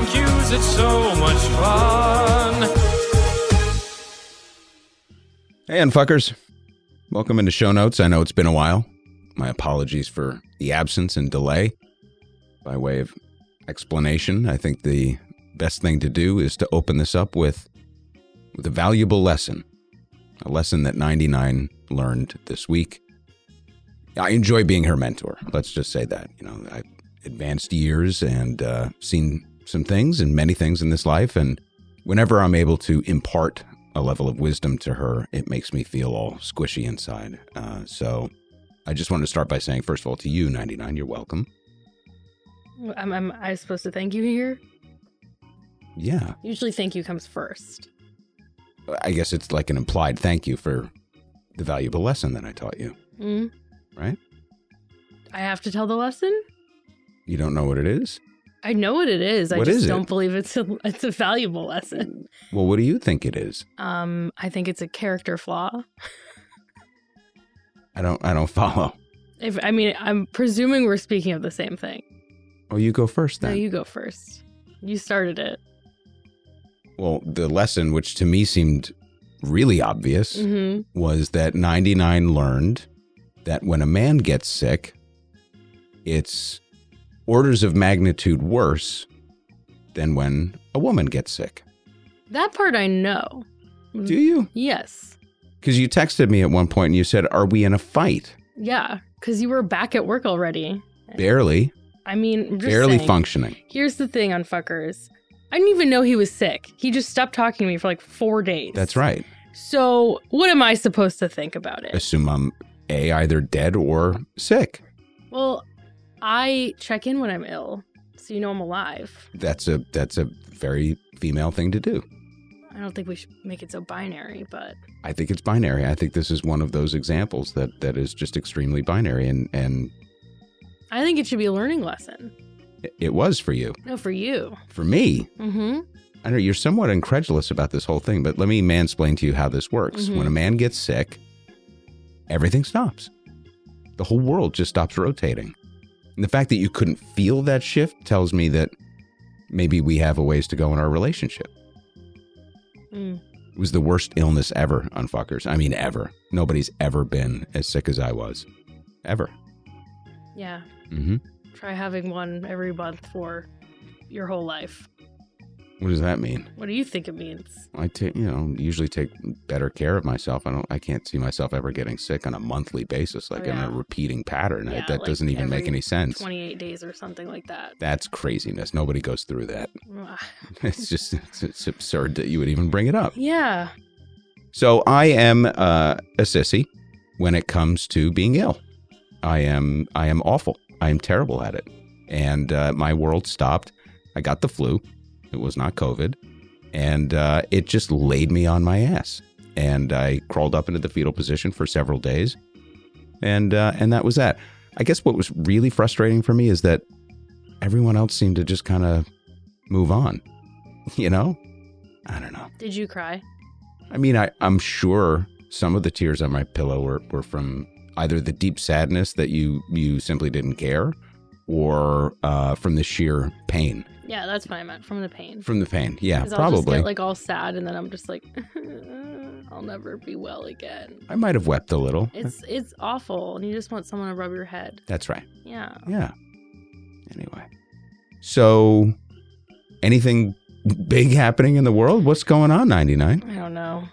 morning cues, it's so much fun. Hey, unfuckers. Welcome into Show Notes. I know it's been a while. My apologies for the absence and delay. By way of explanation, I think the best thing to do is to open this up with a valuable lesson. A lesson that 99 learned this week. I enjoy being her mentor. Let's just say that. You know, I've advanced years and seen some things and many things in this life. And whenever I'm able to impart a level of wisdom to her, it makes me feel all squishy inside. So I just wanted to start by saying, first of all, to you, 99, you're welcome. Am I supposed to thank you here? Yeah. Usually thank you comes first. I guess it's like an implied thank you for the valuable lesson that I taught you. Mm. Right? I have to tell the lesson? You don't know what it is? I know what it is. What I just is don't it? Believe it's a valuable lesson. Well, what do you think it is? I think it's a character flaw. I don't follow. I'm presuming we're speaking of the same thing. Oh, you go first then. No, you go first. You started it. Well, the lesson, which to me seemed really obvious, was that 99 learned that when a man gets sick, it's orders of magnitude worse than when a woman gets sick. That part I know. Do you? Yes. Because you texted me at one point and you said, are we in a fight? Yeah, because you were back at work already. Barely. I mean, just barely saying, functioning. Here's the thing, unfuckers. I didn't even know he was sick. He just stopped talking to me for like 4 days. That's right. So what am I supposed to think about it? Assume I'm either dead or sick. Well, I check in when I'm ill, so you know I'm alive. That's a very female thing to do. I don't think we should make it so binary, but I think it's binary. I think this is one of those examples that is just extremely binary, and I think it should be a learning lesson. It was for you. No, for you. For me? Mm-hmm. I know you're somewhat incredulous about this whole thing, but let me mansplain to you how this works. Mm-hmm. When a man gets sick, everything stops. The whole world just stops rotating. And the fact that you couldn't feel that shift tells me that maybe we have a ways to go in our relationship. Mm. It was the worst illness ever, unfuckers. I mean, ever. Nobody's ever been as sick as I was. Ever. Yeah. Mm-hmm. Try having one every month for your whole life. What does that mean? What do you think it means? I usually take better care of myself. I can't see myself ever getting sick on a monthly basis, like in a repeating pattern. Yeah, that doesn't even make any sense. 28 days or something like that. That's craziness. Nobody goes through that. It's absurd that you would even bring it up. Yeah. So I am a sissy when it comes to being ill. I am awful. I am terrible at it. And my world stopped. I got the flu. It was not COVID. And it just laid me on my ass. And I crawled up into the fetal position for several days. And that was that. I guess what was really frustrating for me is that everyone else seemed to just kind of move on. You know? I don't know. Did you cry? I mean, I'm sure some of the tears on my pillow were from either the deep sadness that you simply didn't care, or from the sheer pain. Yeah, that's what I meant, from the pain. From the pain, yeah, probably. I'll just get like all sad, and then I'm just like, I'll never be well again. I might have wept a little. It's awful, and you just want someone to rub your head. That's right. Yeah. Yeah. Anyway. So, anything big happening in the world? What's going on, 99? I don't know.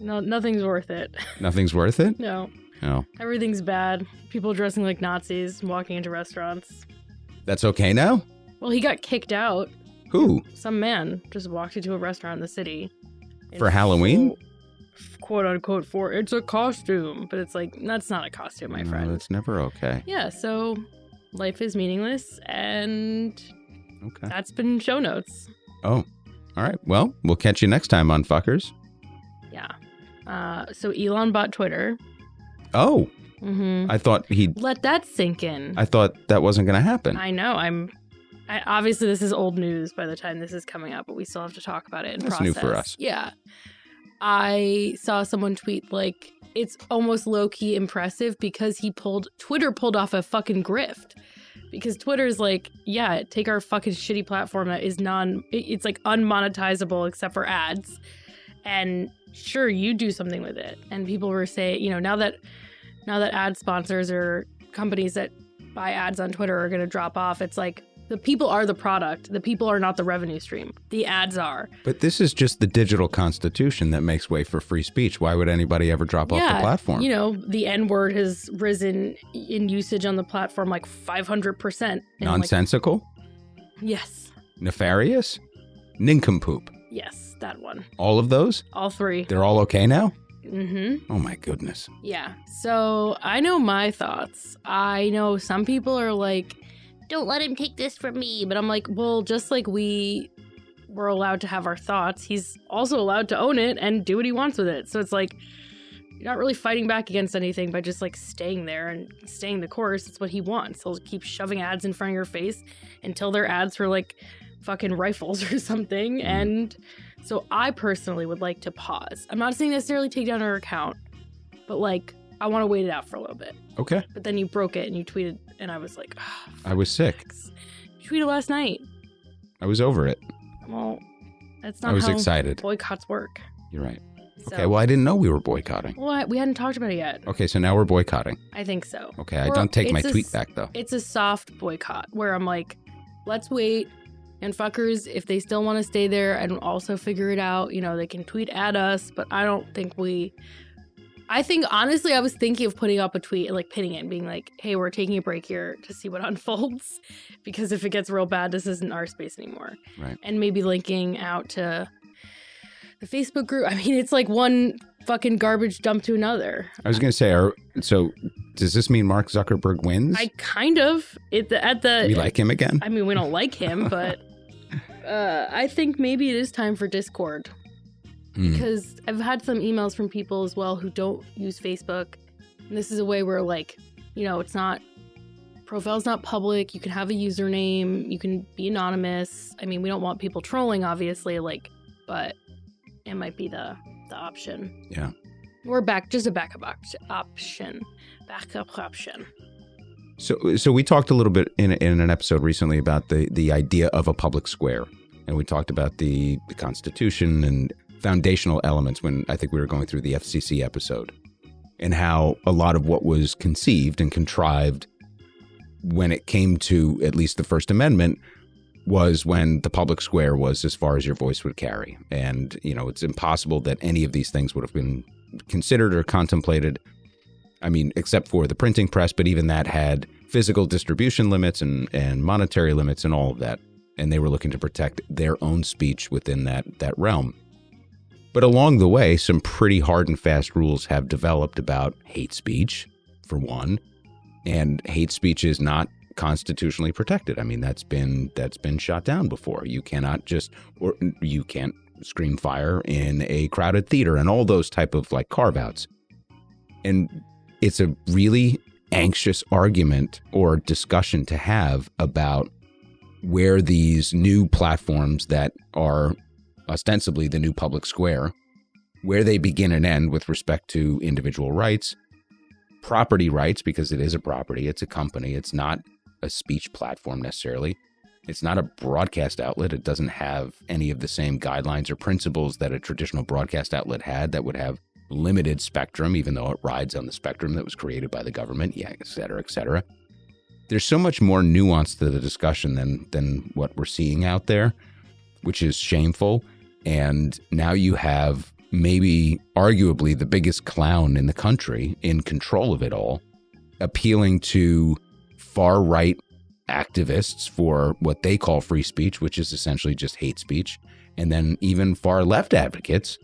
No, nothing's worth it. Nothing's worth it? No. No. Everything's bad. People dressing like Nazis, walking into restaurants. That's okay now? Well, he got kicked out. Who? Some man just walked into a restaurant in the city. For Halloween? Quote unquote, it's a costume. But it's like, that's not a costume, my friend. That's never okay. Yeah, so life is meaningless, and that's been Show Notes. Oh, all right. Well, we'll catch you next time on Fuckers. Yeah. So Elon bought Twitter. Oh, I thought he'd let that sink in. I thought that wasn't going to happen. I know. Obviously this is old news by the time this is coming out, but we still have to talk about it. That's new for us. Yeah. I saw someone tweet like, it's almost low key impressive because he pulled off a fucking grift. because Twitter is like, yeah, take our fucking shitty platform that is it's like unmonetizable except for ads. And sure, you do something with it. And people were saying, you know, now that ad sponsors or companies that buy ads on Twitter are going to drop off, it's like the people are the product. The people are not the revenue stream. The ads are. But this is just the digital constitution that makes way for free speech. Why would anybody ever drop off the platform? You know, the N-word has risen in usage on the platform like 500%. Nonsensical? Like, yes. Nefarious? Nincompoop? Yes, that one. All of those? All three. They're all okay now? Mm-hmm. Oh, my goodness. Yeah. So I know my thoughts. I know some people are like, don't let him take this from me. But I'm like, well, just like we were allowed to have our thoughts, he's also allowed to own it and do what he wants with it. So it's like, you're not really fighting back against anything by just like staying there and staying the course. It's what he wants. He'll keep shoving ads in front of your face until they're ads for like fucking rifles or something. And so I personally would like to pause. I'm not saying necessarily take down her account, but like, I want to wait it out for a little bit. Okay. But then you broke it and you tweeted, and I was like, oh, I was sick. You tweeted last night. I was over it. Well, that's not how excited. Boycotts work. You're right. So, okay, well, I didn't know we were boycotting. Well, we hadn't talked about it yet. Okay, so now we're boycotting. I think so. Okay, I don't take my tweet back, though. It's a soft boycott where I'm like, let's wait. And fuckers, if they still want to stay there and also figure it out, you know, they can tweet at us. But I don't think I think, honestly, I was thinking of putting up a tweet and like pinning it and being like, hey, we're taking a break here to see what unfolds, because if it gets real bad, this isn't our space anymore. Right. And maybe linking out to the Facebook group. I mean, it's like one fucking garbage dump to another. I was going to say, so does this mean Mark Zuckerberg wins? I kind of. We like him again? I mean, we don't like him, but I think maybe it is time for Discord. Because I've had some emails from people as well who don't use Facebook. And this is a way where, like, you know, it's not, profile's not public. You can have a username. You can be anonymous. I mean, we don't want people trolling, obviously, like, but it might be the option. Yeah. Or just a backup option. Backup option. So we talked a little bit in an episode recently about the idea of a public square. And we talked about the Constitution and foundational elements when I think we were going through the FCC episode, and how a lot of what was conceived and contrived when it came to at least the First Amendment was when the public square was as far as your voice would carry. And, you know, it's impossible that any of these things would have been considered or contemplated. I mean, except for the printing press, but even that had physical distribution limits and monetary limits and all of that. And they were looking to protect their own speech within that realm. But along the way, some pretty hard and fast rules have developed about hate speech, for one, and hate speech is not constitutionally protected. I mean, that's been shot down before. You cannot you can't scream fire in a crowded theater and all those type of like carve-outs. And it's a really anxious argument or discussion to have about where these new platforms that are ostensibly the new public square, where they begin and end with respect to individual rights, property rights, because it is a property, it's a company, it's not a speech platform necessarily, it's not a broadcast outlet, it doesn't have any of the same guidelines or principles that a traditional broadcast outlet had that would have limited spectrum, even though it rides on the spectrum that was created by the government, et cetera, et cetera. There's so much more nuance to the discussion than what we're seeing out there, which is shameful. And now you have maybe arguably the biggest clown in the country in control of it all, appealing to far-right activists for what they call free speech, which is essentially just hate speech. And then even far-left advocates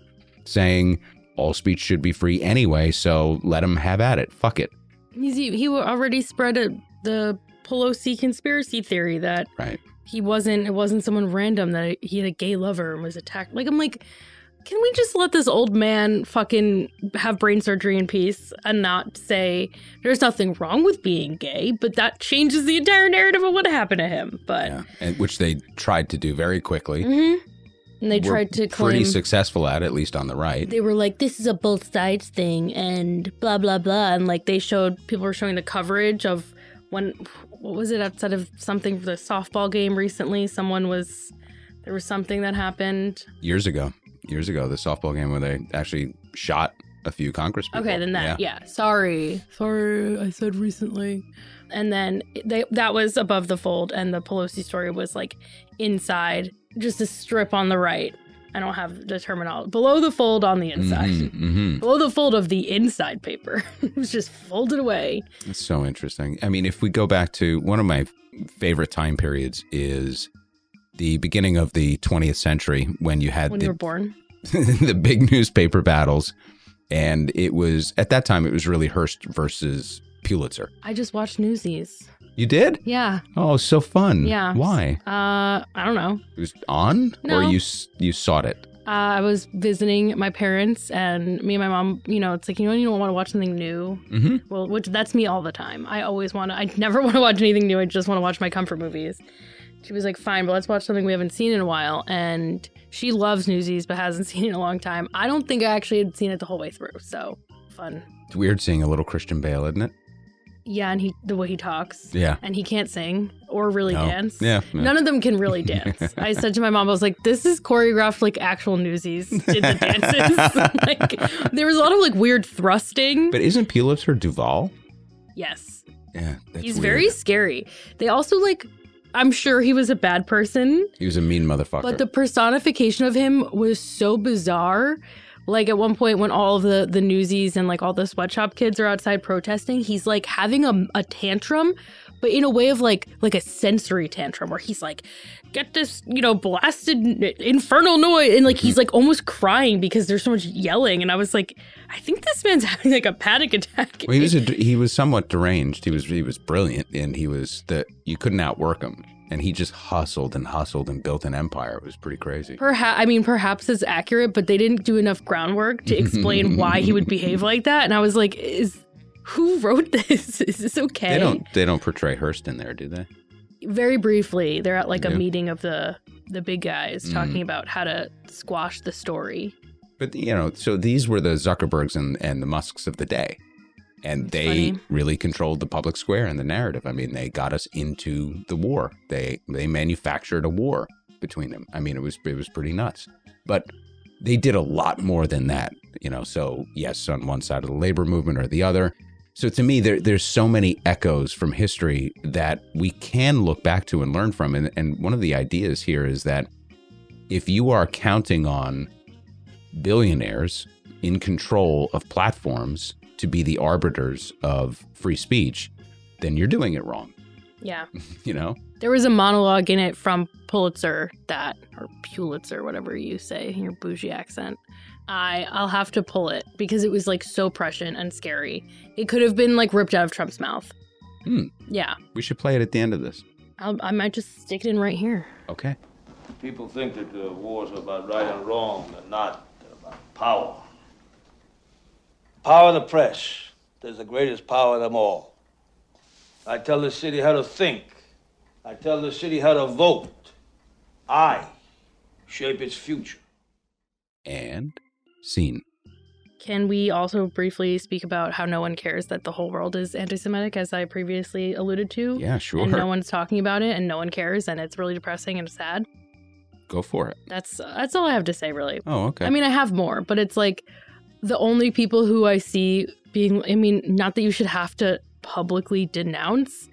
saying all speech should be free anyway, so let them have at it. Fuck it. He already spread the Pelosi conspiracy theory that... Right. It wasn't someone random that he had a gay lover and was attacked. Like, I'm like, can we just let this old man fucking have brain surgery in peace and not say there's nothing wrong with being gay? But that changes the entire narrative of what happened to him. But yeah, and which they tried to do very quickly. Mm-hmm. And they tried to claim, pretty successful at least on the right. They were like, this is a both sides thing and blah, blah, blah. And like people were showing the coverage of when what was it, outside of something, the softball game recently, there was something that happened. Years ago, the softball game where they actually shot a few Congress people. Okay, then that, yeah. Sorry, I said recently. And then that was above the fold, and the Pelosi story was like inside, just a strip on the right. I don't have the terminology. Below the fold on the inside. Mm-hmm, mm-hmm. Below the fold of the inside paper. It was just folded away. That's so interesting. I mean, if we go back to one of my favorite time periods is the beginning of the 20th century when you had... When you were born. The big newspaper battles. And it was, at that time, it was really Hearst versus Pulitzer. I just watched Newsies. You did? Yeah. Oh, so fun. Yeah. Why? I don't know. It was on? No. Or you sought it? I was visiting my parents, and me and my mom, it's like, when you don't want to watch something new? Mm-hmm. Well, that's me all the time. I never want to watch anything new. I just want to watch my comfort movies. She was like, fine, but let's watch something we haven't seen in a while. And she loves Newsies, but hasn't seen it in a long time. I don't think I actually had seen it the whole way through. So fun. It's weird seeing a little Christian Bale, isn't it? Yeah, and the way he talks. Yeah. And he can't sing or really dance. Yeah. None of them can really dance. I said to my mom, I was like, this is choreographed like actual Newsies did the dances. There was a lot of weird thrusting. But isn't Pulitzer Duvall? Yes. Yeah. He's weird. Very scary. They also I'm sure he was a bad person. He was a mean motherfucker. But the personification of him was so bizarre. At one point when all of the Newsies and all the sweatshop kids are outside protesting, he's having a tantrum, but in a way of like a sensory tantrum where he's get this, blasted infernal noise. And he's almost crying because there's so much yelling. And I was like, I think this man's having a panic attack. Well, he was somewhat deranged. He was brilliant, and you couldn't outwork him. And he just hustled and built an empire. It was pretty crazy. Perhaps it's accurate, but they didn't do enough groundwork to explain why he would behave like that. And I was like, who wrote this? Is this okay? They don't portray Hearst in there, do they? Very briefly. They're at a meeting of the big guys talking about how to squash the story. But, so these were the Zuckerbergs and the Musks of the day. And it's they funny. Really controlled the public square and the narrative. I mean, they got us into the war. They manufactured a war between them. I mean, it was pretty nuts. But they did a lot more than that, So, yes, on one side of the labor movement or the other. So to me, there's so many echoes from history that we can look back to and learn from. And one of the ideas here is that if you are counting on billionaires in control of platforms to be the arbiters of free speech, then you're doing it wrong. Yeah. There was a monologue in it from Pulitzer or Pulitzer, whatever you say in your bougie accent. I'll have to pull it because it was so prescient and scary. It could have been ripped out of Trump's mouth. Yeah. We should play it at the end of this. I might just stick it in right here. Okay. People think that the wars are about right and wrong and not about power. Power of the press. There's the greatest power of them all. I tell the city how to think. I tell the city how to vote. I shape its future. And scene. Can we also briefly speak about how no one cares that the whole world is anti-Semitic, as I previously alluded to? Yeah, sure. And no one's talking about it, and no one cares, and it's really depressing and sad. Go for it. That's all I have to say, really. Oh, okay. I mean, I have more, but it's the only people who I see being, not that you should have to publicly denounce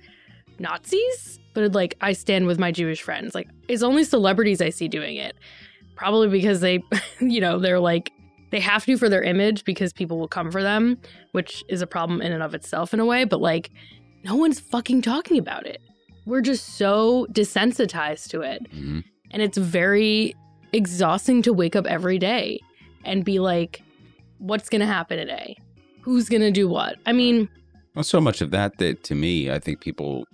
Nazis, but I stand with my Jewish friends. It's only celebrities I see doing it. Probably because they, they're they have to for their image because people will come for them, which is a problem in and of itself in a way. But no one's fucking talking about it. We're just so desensitized to it. Mm-hmm. And it's very exhausting to wake up every day and be what's going to happen today? Who's going to do what? I mean... Well, so much of that to me, I think people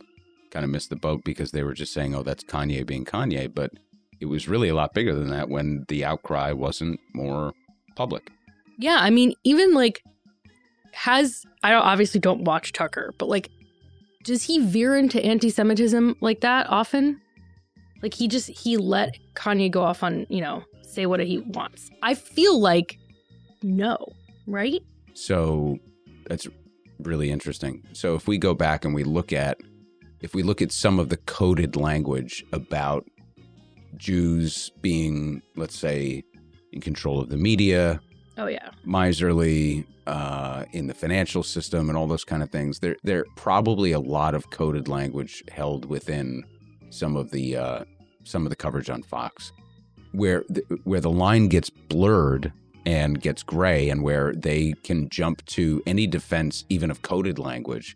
kind of missed the boat because they were just saying, oh, that's Kanye being Kanye. But it was really a lot bigger than that when the outcry wasn't more public. Yeah, I mean, even obviously don't watch Tucker, but does he veer into anti-Semitism like that often? He let Kanye go off on, say what he wants. I feel no, right? So that's really interesting. So if we go back and we look at if we look at some of the coded language about Jews being, let's say, in control of the media, oh yeah, miserly, in the financial system and all those kind of things, there probably a lot of coded language held within some of the coverage on Fox, where the line gets blurred and gets gray, and where they can jump to any defense, even of coded language,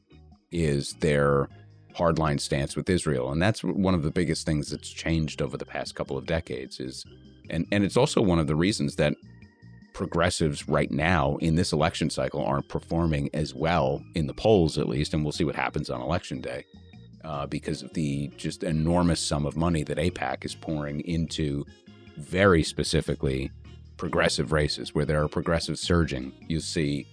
is their hardline stance with Israel. And that's one of the biggest things that's changed over the past couple of decades is, and it's also one of the reasons that progressives right now in this election cycle aren't performing as well in the polls, at least, and we'll see what happens on Election Day, because of the just enormous sum of money that AIPAC is pouring into very specifically progressive races where there are progressives surging. You see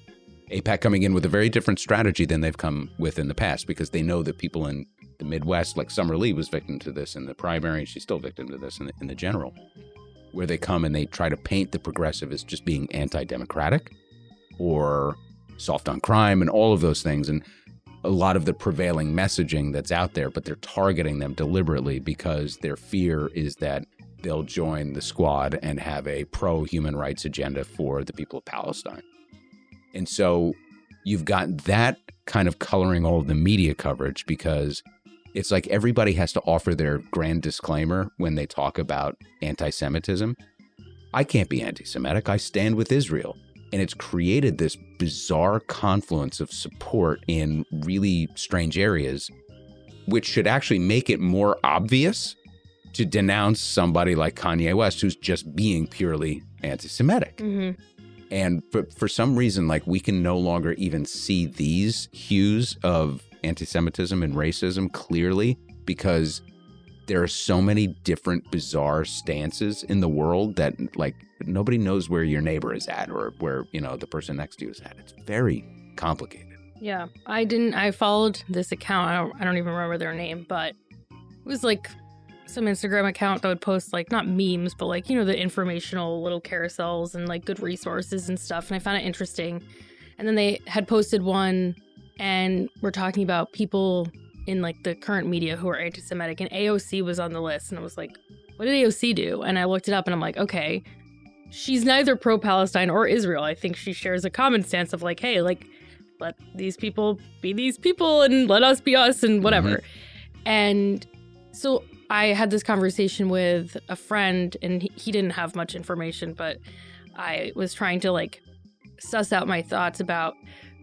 AIPAC coming in with a very different strategy than they've come with in the past, because they know that people in the Midwest, like Summer Lee was victim to this in the primary, and she's still victim to this in the general, where they come and they try to paint the progressive as just being anti-democratic or soft on crime and all of those things. And a lot of the prevailing messaging that's out there, but they're targeting them deliberately because their fear is that they'll join the squad and have a pro-human rights agenda for the people of Palestine. And so you've got that kind of coloring all of the media coverage, because it's like everybody has to offer their grand disclaimer when they talk about anti-Semitism. I can't be anti-Semitic. I stand with Israel. And it's created this bizarre confluence of support in really strange areas, which should actually make it more obvious to denounce somebody like Kanye West, who's just being purely anti-Semitic. Mm-hmm. And for some reason, like, we can no longer even see these hues of anti-Semitism and racism clearly, because there are so many different bizarre stances in the world that, like, nobody knows where your neighbor is at or where, you know, the person next to you is at. It's very complicated. Yeah, I followed this account. I don't even remember their name, but it was like some Instagram account that would post, like, not memes, but, like, you know, the informational little carousels and, like, good resources and stuff. And I found it interesting. And then they had posted one, and we're talking about people in, like, the current media who are anti-Semitic, and AOC was on the list. And I was like, what did AOC do? And I looked it up, and I'm like, okay, she's neither pro-Palestine or Israel. I think she shares a common stance of, like, hey, like, let these people be these people and let us be us and whatever. Mm-hmm. And so I had this conversation with a friend, and he didn't have much information, but I was trying to, like, suss out my thoughts about.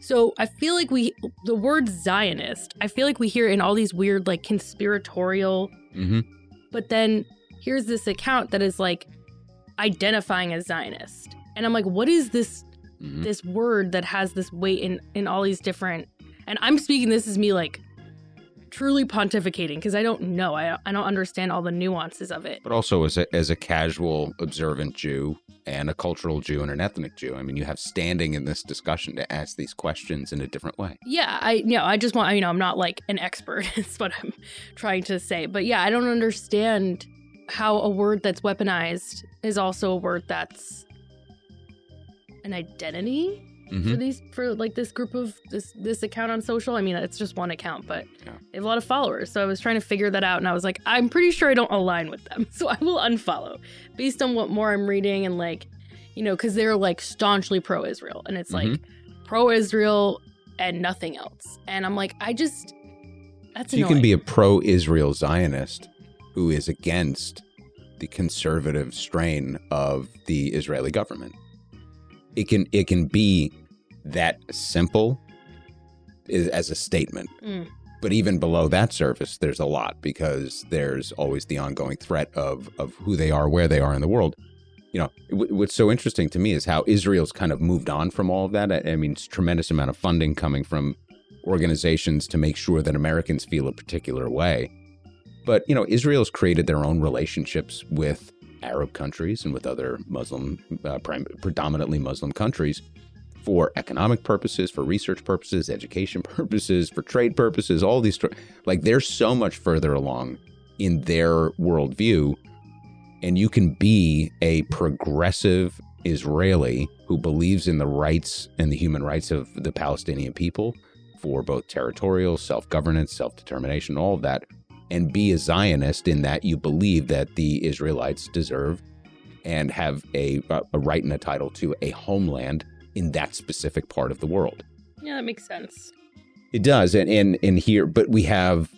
So I feel like the word Zionist, I feel like we hear in all these weird, like, conspiratorial, mm-hmm. But then here's this account that is, like, identifying as Zionist. And I'm like, what is this, mm-hmm. this word that has this weight in all these different, and I'm speaking, this is me, like, truly pontificating, because I don't know. I don't understand all the nuances of it. But also as a casual observant Jew and a cultural Jew and an ethnic Jew, I mean, you have standing in this discussion to ask these questions in a different way. Yeah, I just want, you know, I'm not, like, an expert is what I'm trying to say. But yeah, I don't understand how a word that's weaponized is also a word that's an identity, mm-hmm. for like this group of this account on social. I mean, it's just one account, but yeah, they have a lot of followers. So I was trying to figure that out, and I was like, I'm pretty sure I don't align with them, so I will unfollow based on what more I'm reading, and, like, you know, because they're, like, staunchly pro-Israel, and it's mm-hmm. like pro-Israel and nothing else. And I'm like, I just, that's so annoying. You can be a pro-Israel Zionist who is against the conservative strain of the Israeli government. It can be that simple as a statement. Mm. But even below that surface, there's a lot, because there's always the ongoing threat of who they are, where they are in the world. You know, what's so interesting to me is how Israel's kind of moved on from all of that. I mean, it's a tremendous amount of funding coming from organizations to make sure that Americans feel a particular way. But, you know, Israel's created their own relationships with Arab countries and with other Muslim, predominantly Muslim countries, for economic purposes, for research purposes, education purposes, for trade purposes, all these, like, they're so much further along in their worldview. And you can be a progressive Israeli who believes in the rights and the human rights of the Palestinian people for both territorial, self-governance, self-determination, all of that, and be a Zionist in that you believe that the Israelites deserve and have a right and a title to a homeland in that specific part of the world. Yeah, that makes sense. It does. And here, but we have,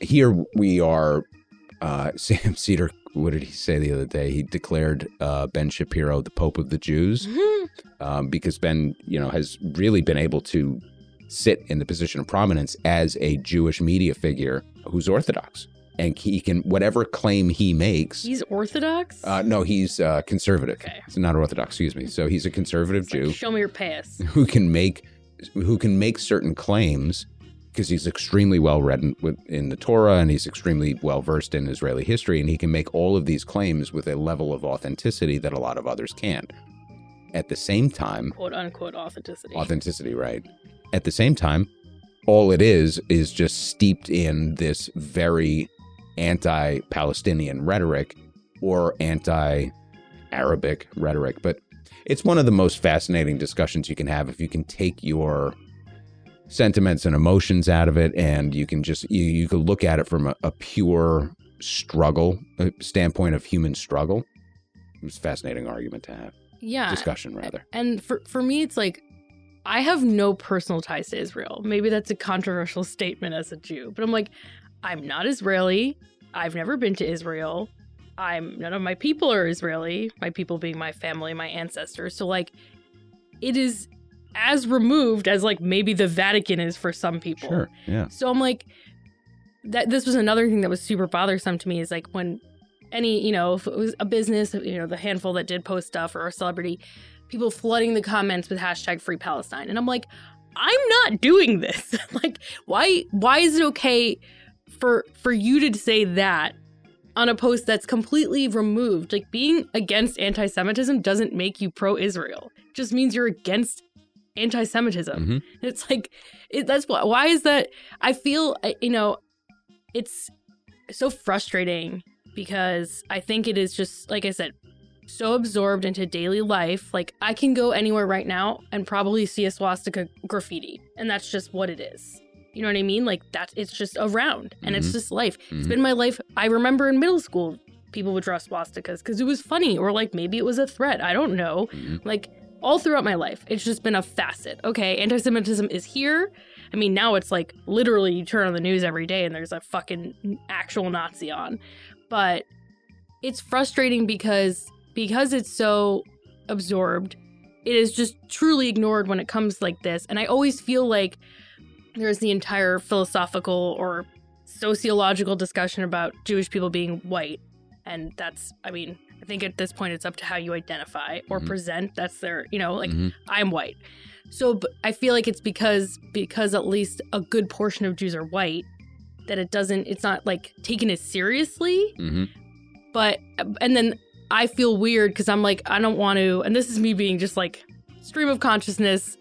here we are, Sam Cedar, what did he say the other day? He declared Ben Shapiro the Pope of the Jews, because Ben, has really been able to sit in the position of prominence as a Jewish media figure who's Orthodox. And he can, whatever claim he makes. He's Orthodox? No, he's conservative. Okay. He's not Orthodox, excuse me. So he's a conservative Jew. Like, show me your pass. Who can make certain claims because he's extremely well-read in the Torah, and he's extremely well-versed in Israeli history, and he can make all of these claims with a level of authenticity that a lot of others can't. At the same time... quote-unquote authenticity. Authenticity, right. At the same time, all it is just steeped in this very anti-Palestinian rhetoric or anti-Arabic rhetoric. But it's one of the most fascinating discussions you can have if you can take your sentiments and emotions out of it, and you can just you can look at it from a pure struggle, a standpoint of human struggle. It's a fascinating argument to have. Yeah. Discussion, rather. And for me, it's like, I have no personal ties to Israel. Maybe that's a controversial statement as a Jew, but I'm like, I'm not Israeli. I've never been to Israel. None of my people are Israeli, my people being my family, my ancestors. So, like, it is as removed as, like, maybe the Vatican is for some people. Sure, yeah. So I'm like, this was another thing that was super bothersome to me, is, like, when any, if it was a business, the handful that did post stuff, or a celebrity, people flooding the comments with #FreePalestine. And I'm like, I'm not doing this. Like, why is it okay for you to say that on a post that's completely removed? Like, being against anti-Semitism doesn't make you pro-Israel. It just means you're against anti-Semitism. Mm-hmm. It's like, that's why is that? I feel, it's so frustrating because I think it is just, like I said, so absorbed into daily life. Like, I can go anywhere right now and probably see a swastika graffiti. And that's just what it is. You know what I mean? Like, that, it's just around, and it's just life. Mm-hmm. It's been my life. I remember in middle school, people would draw swastikas because it was funny, or like maybe it was a threat. I don't know. Mm-hmm. Like, all throughout my life, it's just been a facet. Okay, anti-Semitism is here. I mean, now it's like literally you turn on the news every day and there's a fucking actual Nazi on. But it's frustrating because it's so absorbed, it is just truly ignored when it comes like this. And I always feel like there's the entire philosophical or sociological discussion about Jewish people being white. And that's, I mean, I think at this point it's up to how you identify or present. That's their, I'm white. So I feel like it's because at least a good portion of Jews are white, that it's not like taken as seriously. Mm-hmm. But, and then I feel weird because I'm like, I don't want to, and this is me being just like stream of consciousness,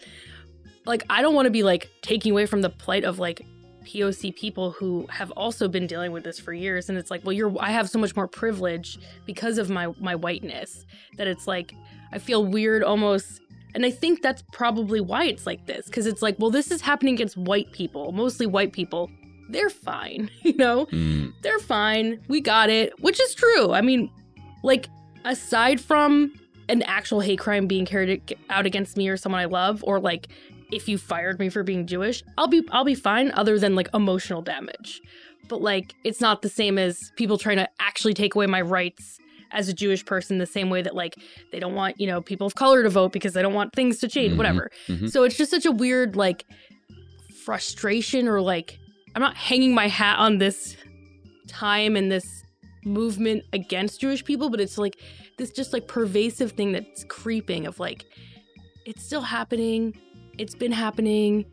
like, I don't want to be, like, taking away from the plight of, like, POC people who have also been dealing with this for years. And it's like, well, I have so much more privilege because of my whiteness, that it's like, I feel weird almost. And I think that's probably why it's like this, because it's like, well, this is happening against white people, mostly white people. They're fine, They're fine. We got it, which is true. I mean, like, aside from an actual hate crime being carried out against me or someone I love, or, like, if you fired me for being Jewish, I'll be fine, other than, like, emotional damage. But, like, it's not the same as people trying to actually take away my rights as a Jewish person, the same way that, like, they don't want, people of color to vote because they don't want things to change, whatever. Mm-hmm. So it's just such a weird, like, frustration, or, like, I'm not hanging my hat on this time and this movement against Jewish people, but it's, like, this just, like, pervasive thing that's creeping of, like, it's still happening. It's been happening.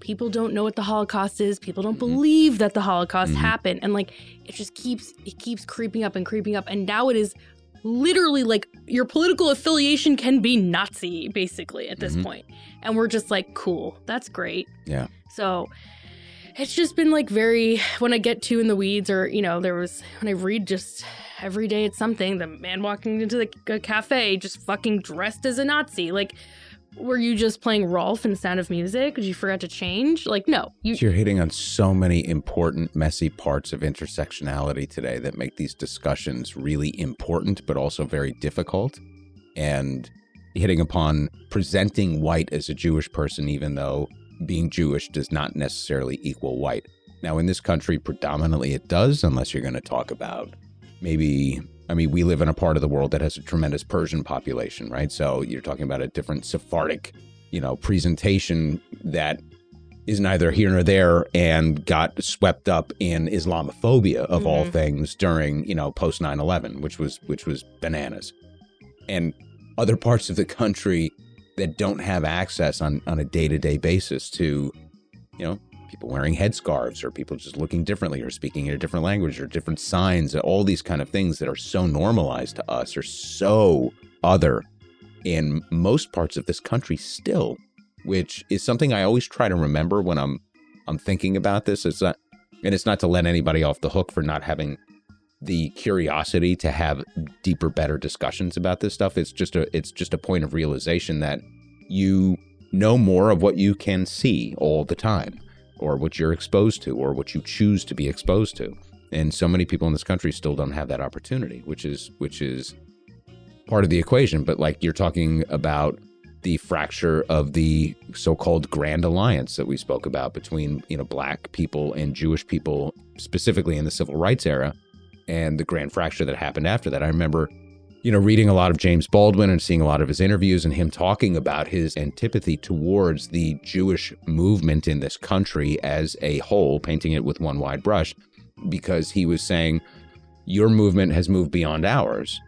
People don't know what the Holocaust is. People don't believe that the Holocaust happened. And, like, it just keeps creeping up and creeping up. And now it is literally, like, your political affiliation can be Nazi, basically, at this point. And we're just like, cool, that's great. Yeah. So it's just been, like, very, when I get too in the weeds, or, there was, when I read just every day it's something, the man walking into the cafe just fucking dressed as a Nazi. Like, Were you just playing Rolf in Sound of Music because you forgot to change? Like, no. You're hitting on so many important, messy parts of intersectionality today that make these discussions really important, but also very difficult. And hitting upon presenting white as a Jewish person, even though being Jewish does not necessarily equal white. Now, in this country, predominantly it does, unless you're going to talk about maybe... I mean, we live in a part of the world that has a tremendous Persian population, right? So you're talking about a different Sephardic, presentation that is neither here nor there and got swept up in Islamophobia of mm-hmm. all things during, post 9/11, which was bananas. And other parts of the country that don't have access on a day-to-day basis to, people wearing headscarves or people just looking differently or speaking in a different language or different signs. All these kind of things that are so normalized to us are so other in most parts of this country still, which is something I always try to remember when I'm thinking about this. It's not to let anybody off the hook for not having the curiosity to have deeper, better discussions about this stuff. It's just a point of realization that you know more of what you can see all the time, or what you're exposed to, or what you choose to be exposed to. And so many people in this country still don't have that opportunity, which is part of the equation. But like, you're talking about the fracture of the so-called Grand Alliance that we spoke about between, black people and Jewish people, specifically in the civil rights era, and the grand fracture that happened after that. I remember, reading a lot of James Baldwin and seeing a lot of his interviews and him talking about his antipathy towards the Jewish movement in this country as a whole, painting it with one wide brush, because he was saying, your movement has moved beyond ours.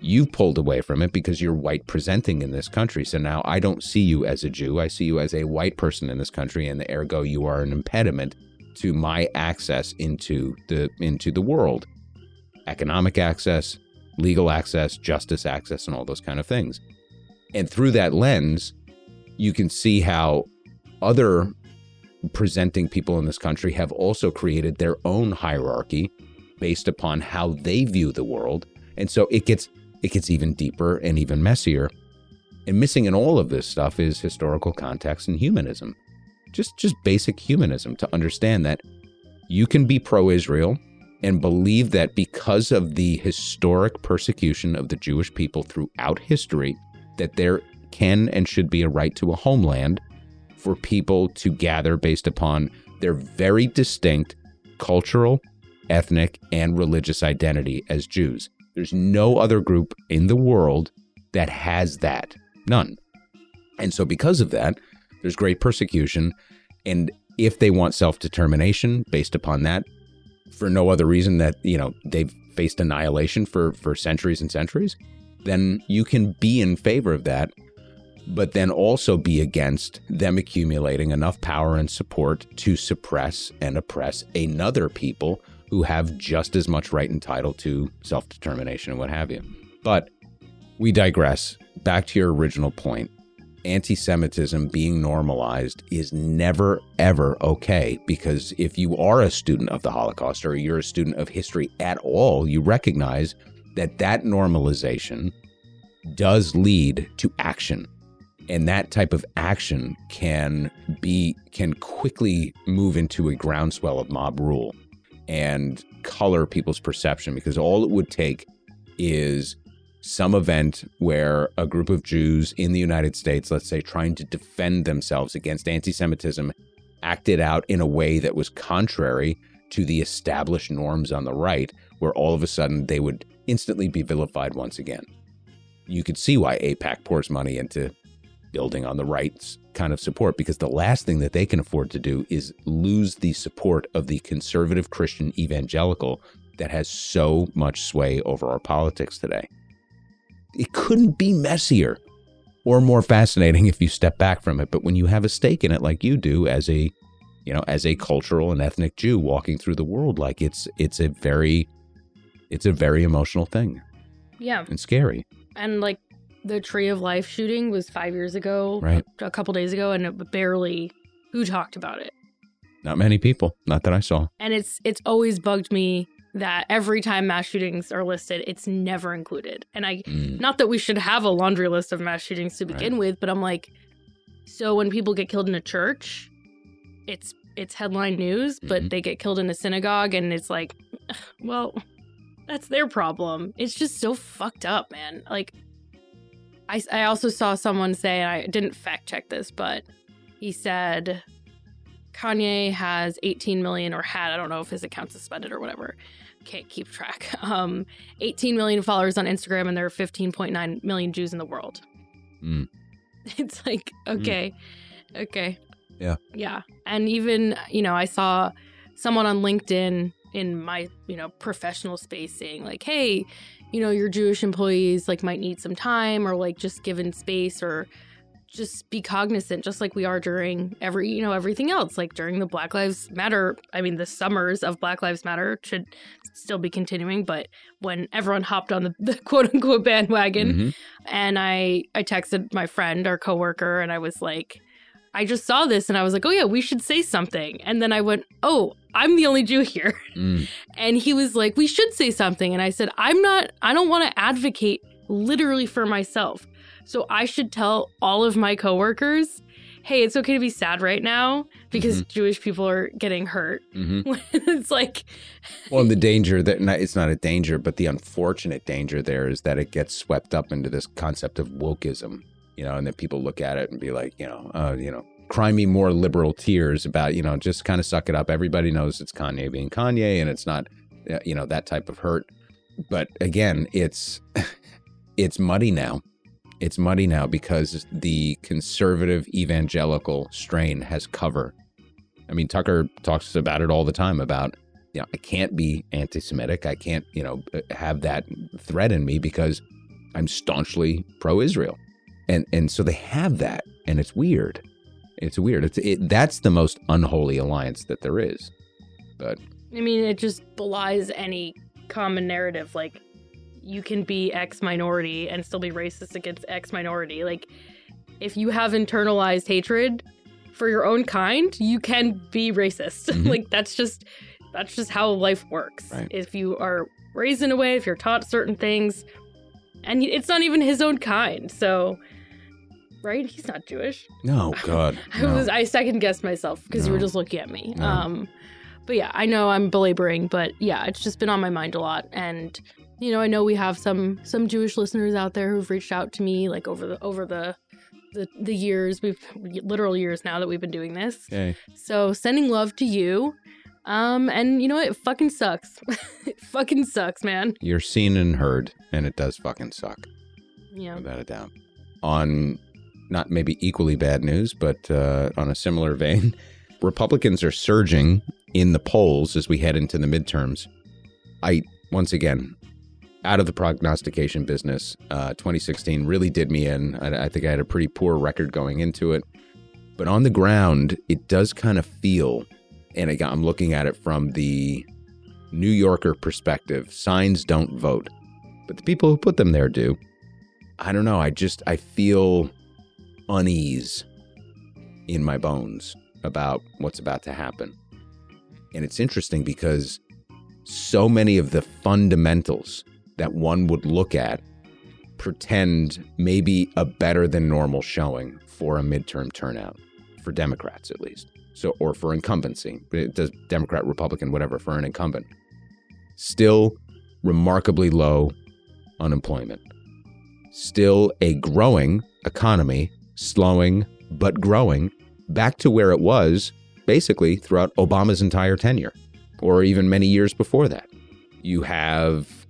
You've pulled away from it because you're white presenting in this country. So now I don't see you as a Jew. I see you as a white person in this country, and ergo you are an impediment to my access into the world. Economic access, legal access, justice access, and all those kind of things. And through that lens, you can see how other presenting people in this country have also created their own hierarchy based upon how they view the world. And so it gets even deeper and even messier. And missing in all of this stuff is historical context and humanism. Just basic humanism to understand that you can be pro-Israel and believe that because of the historic persecution of the Jewish people throughout history, that there can and should be a right to a homeland for people to gather based upon their very distinct cultural, ethnic, and religious identity as Jews. There's no other group in the world that has that. None. And so because of that, there's great persecution. And if they want self-determination based upon that, for no other reason that, they've faced annihilation for centuries and centuries, then you can be in favor of that, but then also be against them accumulating enough power and support to suppress and oppress another people who have just as much right and title to self-determination and what have you. But we digress. Back to your original point. Anti-Semitism being normalized is never, ever okay, because if you are a student of the Holocaust or you're a student of history at all, you recognize that normalization does lead to action. And that type of action can quickly move into a groundswell of mob rule and color people's perception, because all it would take is some event where a group of Jews in the United States, let's say, trying to defend themselves against anti-Semitism, acted out in a way that was contrary to the established norms on the right, where all of a sudden they would instantly be vilified once again. You could see why AIPAC pours money into building on the right's kind of support, because the last thing that they can afford to do is lose the support of the conservative Christian evangelical that has so much sway over our politics today. It couldn't be messier or more fascinating if you step back from it. But when you have a stake in it like you do as a cultural and ethnic Jew walking through the world, like it's a very emotional thing. Yeah. And scary. And like the Tree of Life shooting was 5 years ago, right? A couple days ago, and it barely who talked about it. Not many people. Not that I saw. And it's always bugged me that every time mass shootings are listed, it's never included. And not that we should have a laundry list of mass shootings to begin with, but I'm like, so when people get killed in a church, it's headline news, but they get killed in a synagogue and it's like, well, that's their problem. It's just so fucked up, man. Like, I also saw someone say, and I didn't fact check this, but he said Kanye has 18 million or had, I don't know if his account's suspended or whatever. Can't keep track. 18 million followers on Instagram, and there are 15.9 million Jews in the world. It's like, okay. Yeah. And even, you know, I saw someone on LinkedIn in my, you know, professional space saying like, hey, you know, your Jewish employees like might need some time or like just given space or just be cognizant, just like we are during every, you know, everything else, like during the Black Lives Matter. I mean, the summers of Black Lives Matter should still be continuing, but when everyone hopped on the quote unquote bandwagon, and I texted my friend, our coworker, and I was like, I just saw this and I was like, oh yeah, we should say something. And then I went, oh, I'm the only Jew here. And he was like, we should say something. And I said, I don't want to advocate literally for myself. So I should tell all of my coworkers, hey, it's okay to be sad right now because Jewish people are getting hurt. It's like, well, and the danger that it's not a danger, but the unfortunate danger there is that it gets swept up into this concept of wokeism. You know, and then people look at it and be like, cry me more liberal tears about, you know, just kind of suck it up. Everybody knows it's Kanye being Kanye and it's not, you know, that type of hurt. But again, it's muddy now. It's muddy now because the conservative evangelical strain has cover. I mean, Tucker talks about it all the time about, you know, I can't be anti-Semitic. I can't, you know, have that thread in me because I'm staunchly pro-Israel. And so they have that, and it's weird. That's the most unholy alliance that there is. But I mean, it just belies any common narrative. Like, you can be X minority and still be racist against X minority. Like, if you have internalized hatred for your own kind, you can be racist. Like, that's just how life works. Right. If you are raised in a way, if you're taught certain things. And it's not even his own kind, so, right? He's not Jewish. No, God. No. I second-guessed myself because you were just looking at me. No. But yeah, I know I'm belaboring, but yeah, it's just been on my mind a lot. And, you know, I know we have some Jewish listeners out there who've reached out to me, like, over the years. We've literal years now that we've been doing this. Okay. So sending love to you. And you know what? It fucking sucks. It fucking sucks, man. You're seen and heard, and it does fucking suck. Yeah. Without a doubt. On not maybe equally bad news, but on a similar vein, Republicans are surging in the polls as we head into the midterms. Once again, out of the prognostication business, 2016 really did me in. I think I had a pretty poor record going into it. But on the ground, it does kind of feel... And again, I'm looking at it from the New Yorker perspective. Signs don't vote, but the people who put them there do. I don't know. I feel unease in my bones about what's about to happen. And it's interesting because so many of the fundamentals that one would look at pretend maybe a better than normal showing for a midterm turnout, for Democrats at least. So, or for incumbency, it does Democrat, Republican, whatever, for an incumbent. Still remarkably low unemployment. Still a growing economy, slowing but growing, back to where it was basically throughout Obama's entire tenure, or even many years before that. You have,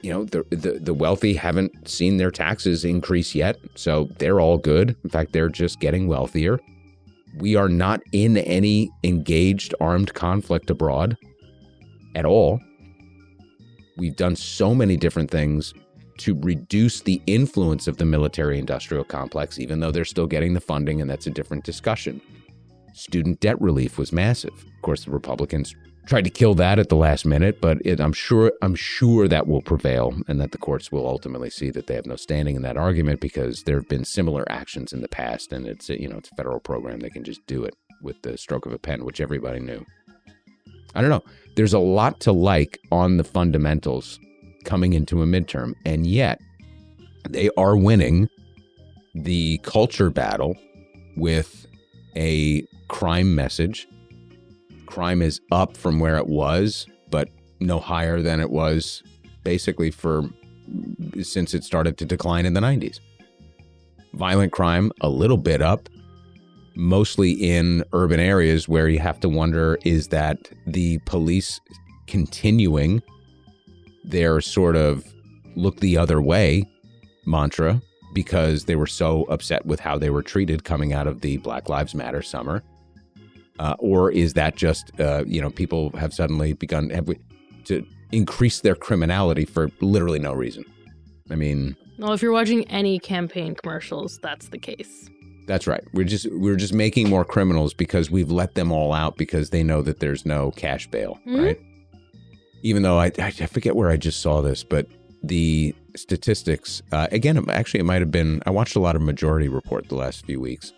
you know, the wealthy haven't seen their taxes increase yet, so they're all good. In fact, they're just getting wealthier. We are not in any engaged armed conflict abroad at all. We've done so many different things to reduce the influence of the military-industrial complex, even though they're still getting the funding, and that's a different discussion. Student debt relief was massive. Of course, the Republicans tried to kill that at the last minute, but I'm sure that will prevail and that the courts will ultimately see that they have no standing in that argument because there have been similar actions in the past, and it's a federal program. They can just do it with the stroke of a pen, which everybody knew. I don't know. There's a lot to like on the fundamentals coming into a midterm, and yet they are winning the culture battle with a crime message. Crime is up from where it was, but no higher than it was basically since it started to decline in the 90s. Violent crime, a little bit up, mostly in urban areas where you have to wonder, is that the police continuing their sort of look the other way mantra because they were so upset with how they were treated coming out of the Black Lives Matter summer? Or is that just, people have suddenly begun to increase their criminality for literally no reason? I mean... Well, if you're watching any campaign commercials, that's the case. That's right. We're just making more criminals because we've let them all out because they know that there's no cash bail, mm-hmm. right? Even though I forget where I just saw this, but the statistics, it might have been, I watched a lot of Majority Report the last few weeks.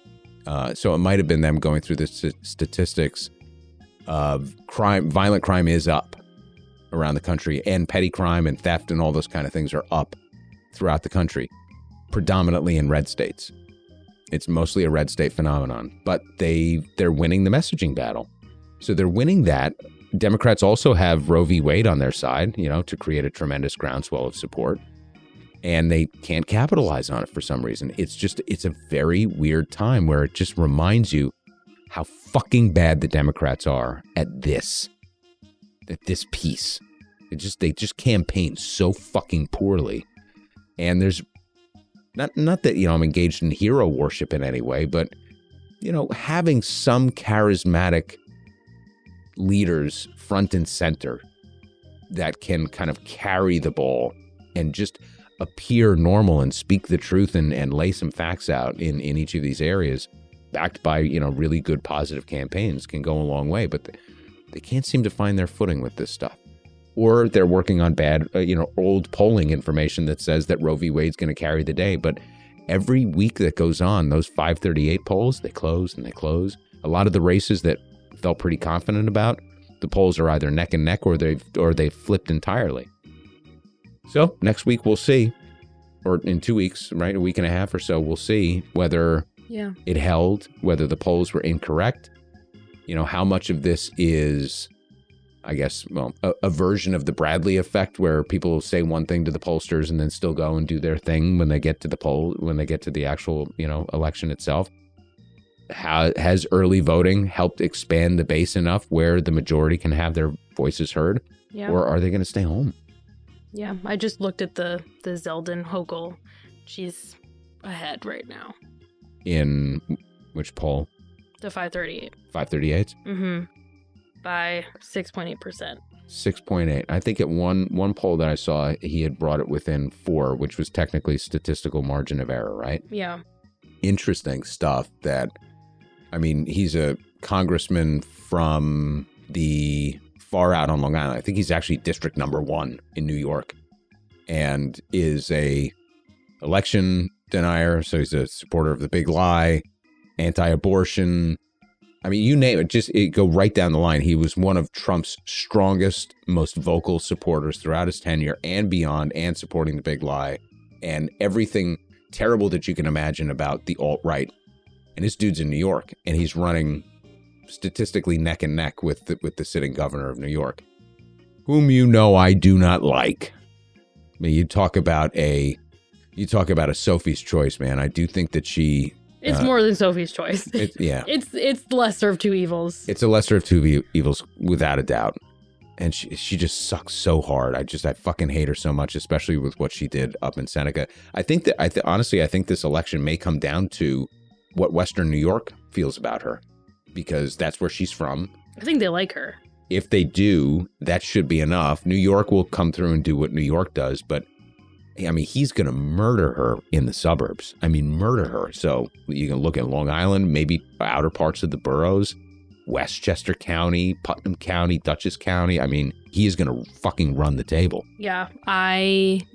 So it might have been them going through the statistics of crime. Violent crime is up around the country, and petty crime and theft and all those kind of things are up throughout the country, predominantly in red states. It's mostly a red state phenomenon, but they're winning the messaging battle. So they're winning that. Democrats also have Roe v. Wade on their side, to create a tremendous groundswell of support, and they can't capitalize on it for some reason. It's a very weird time where it just reminds you how fucking bad the Democrats are at this piece. They just campaign so fucking poorly. And there's not that, I'm engaged in hero worship in any way, but, having some charismatic leaders front and center that can kind of carry the ball and just appear normal and speak the truth and lay some facts out in each of these areas, backed by, really good positive campaigns, can go a long way. But they can't seem to find their footing with this stuff. Or they're working on bad, old polling information that says that Roe v. Wade's going to carry the day. But every week that goes on, those 538 polls, they close and they close. A lot of the races that felt pretty confident about, the polls are either neck and neck or they've flipped entirely. So next week we'll see, or in 2 weeks, right, a week and a half or so, we'll see whether it held, whether the polls were incorrect, how much of this is... a version of the Bradley effect where people say one thing to the pollsters and then still go and do their thing when they get to the poll, when they get to the actual, election itself. Has early voting helped expand the base enough where the majority can have their voices heard? Yeah. Or are they going to stay home? Yeah, I just looked at the Zeldin Hochul. She's ahead right now. In which poll? The 538. 538? Mm-hmm. By 6.8%. 6.8. I think at one poll that I saw, he had brought it within 4, which was technically statistical margin of error, right? Yeah. Interesting stuff that, he's a congressman from the far out on Long Island. I think he's actually district number 1 in New York and is a election denier. So he's a supporter of the big lie, anti-abortion. You name it, go right down the line. He was one of Trump's strongest, most vocal supporters throughout his tenure and beyond, and supporting the big lie and everything terrible that you can imagine about the alt-right. And this dude's in New York, and he's running statistically neck and neck with the sitting governor of New York, whom I do not like. You talk about a Sophie's choice, man. I do think that she... It's more than Sophie's choice. It's the lesser of two evils. It's a lesser of two evils, without a doubt. And she just sucks so hard. I fucking hate her so much, especially with what she did up in Seneca. I think this election may come down to what Western New York feels about her, because that's where she's from. I think they like her. If they do, that should be enough. New York will come through and do what New York does, but... he's going to murder her in the suburbs. Murder her. So you can look at Long Island, maybe outer parts of the boroughs, Westchester County, Putnam County, Dutchess County. He is going to fucking run the table. Yeah.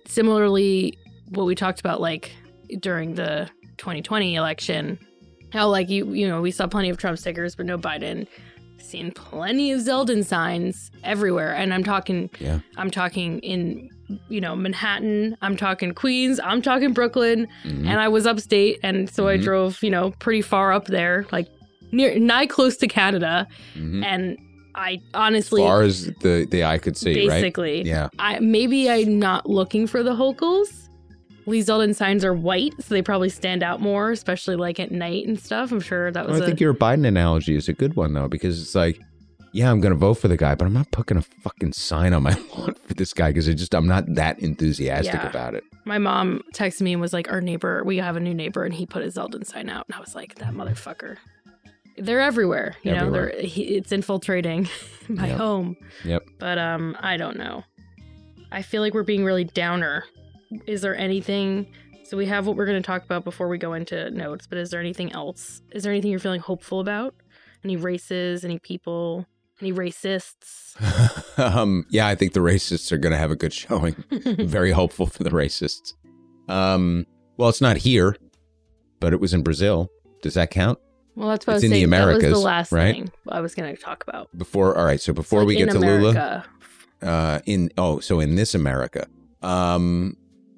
Similarly, what we talked about, during the 2020 election, how, we saw plenty of Trump stickers, but no Biden. seen plenty of Zeldin signs everywhere. And I'm talking, I'm talking in, you know, Manhattan, I'm talking Queens, I'm talking Brooklyn, and I was upstate. And so I drove, you know, pretty far up there, like nigh close to Canada. And I honestly, as far as the eye could see, basically, right? Yeah. Maybe I'm not looking for the Hochul's. Lee Zeldin signs are white, so they probably stand out more, especially like at night and stuff. I'm sure that was. I think your Biden analogy is a good one though, because it's like, yeah, I'm going to vote for the guy, but I'm not putting a fucking sign on my lawn for this guy because I'm not that enthusiastic about it. My mom texted me and was like, "Our neighbor, we have a new neighbor, and he put a Zeldin sign out," and I was like, "That motherfucker." They're everywhere, you know. It's infiltrating my home. Yep. But I don't know. I feel like we're being really downer. Is there anything? So we have what we're going to talk about before we go into notes. But is there anything else? Is there anything you're feeling hopeful about? Any races? Any people? Any racists? Yeah, I think the racists are going to have a good showing. Very hopeful for the racists. Well, it's not here, but it was in Brazil. Does that count? Well, that's what I was saying. It's in the Americas, that was the last thing I was going to talk about. Before we get to Lula, in this America,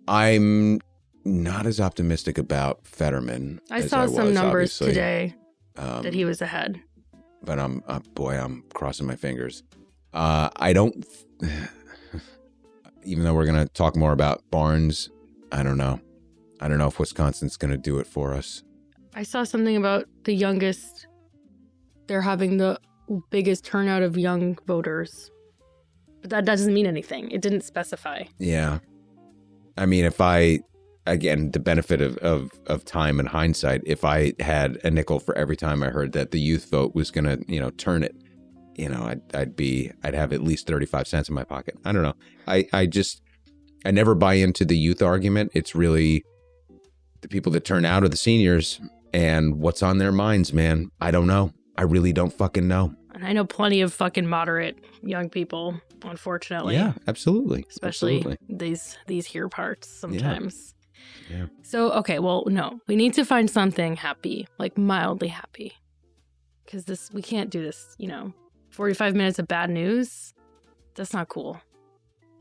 I'm not as optimistic about Fetterman. I saw some numbers today that he was ahead, but I'm crossing my fingers. I don't, even though we're going to talk more about Barnes, I don't know. I don't know if Wisconsin's going to do it for us. I saw something about the youngest. They're having the biggest turnout of young voters. But that doesn't mean anything. It didn't specify. Yeah. I mean, if I, again, the benefit of time and hindsight, if I had a nickel for every time I heard that the youth vote was going to, you know, turn it, you know, I'd have at least 35 cents in my pocket. I don't know. I never buy into the youth argument. It's really the people that turn out are the seniors. And what's on their minds, man? I don't know. I really don't fucking know. And I know plenty of fucking moderate young people, unfortunately. Yeah, absolutely. Especially these here parts sometimes. Yeah. So, okay, well, no. We need to find something happy, like mildly happy. Because we can't do this, you know. 45 minutes of bad news? That's not cool.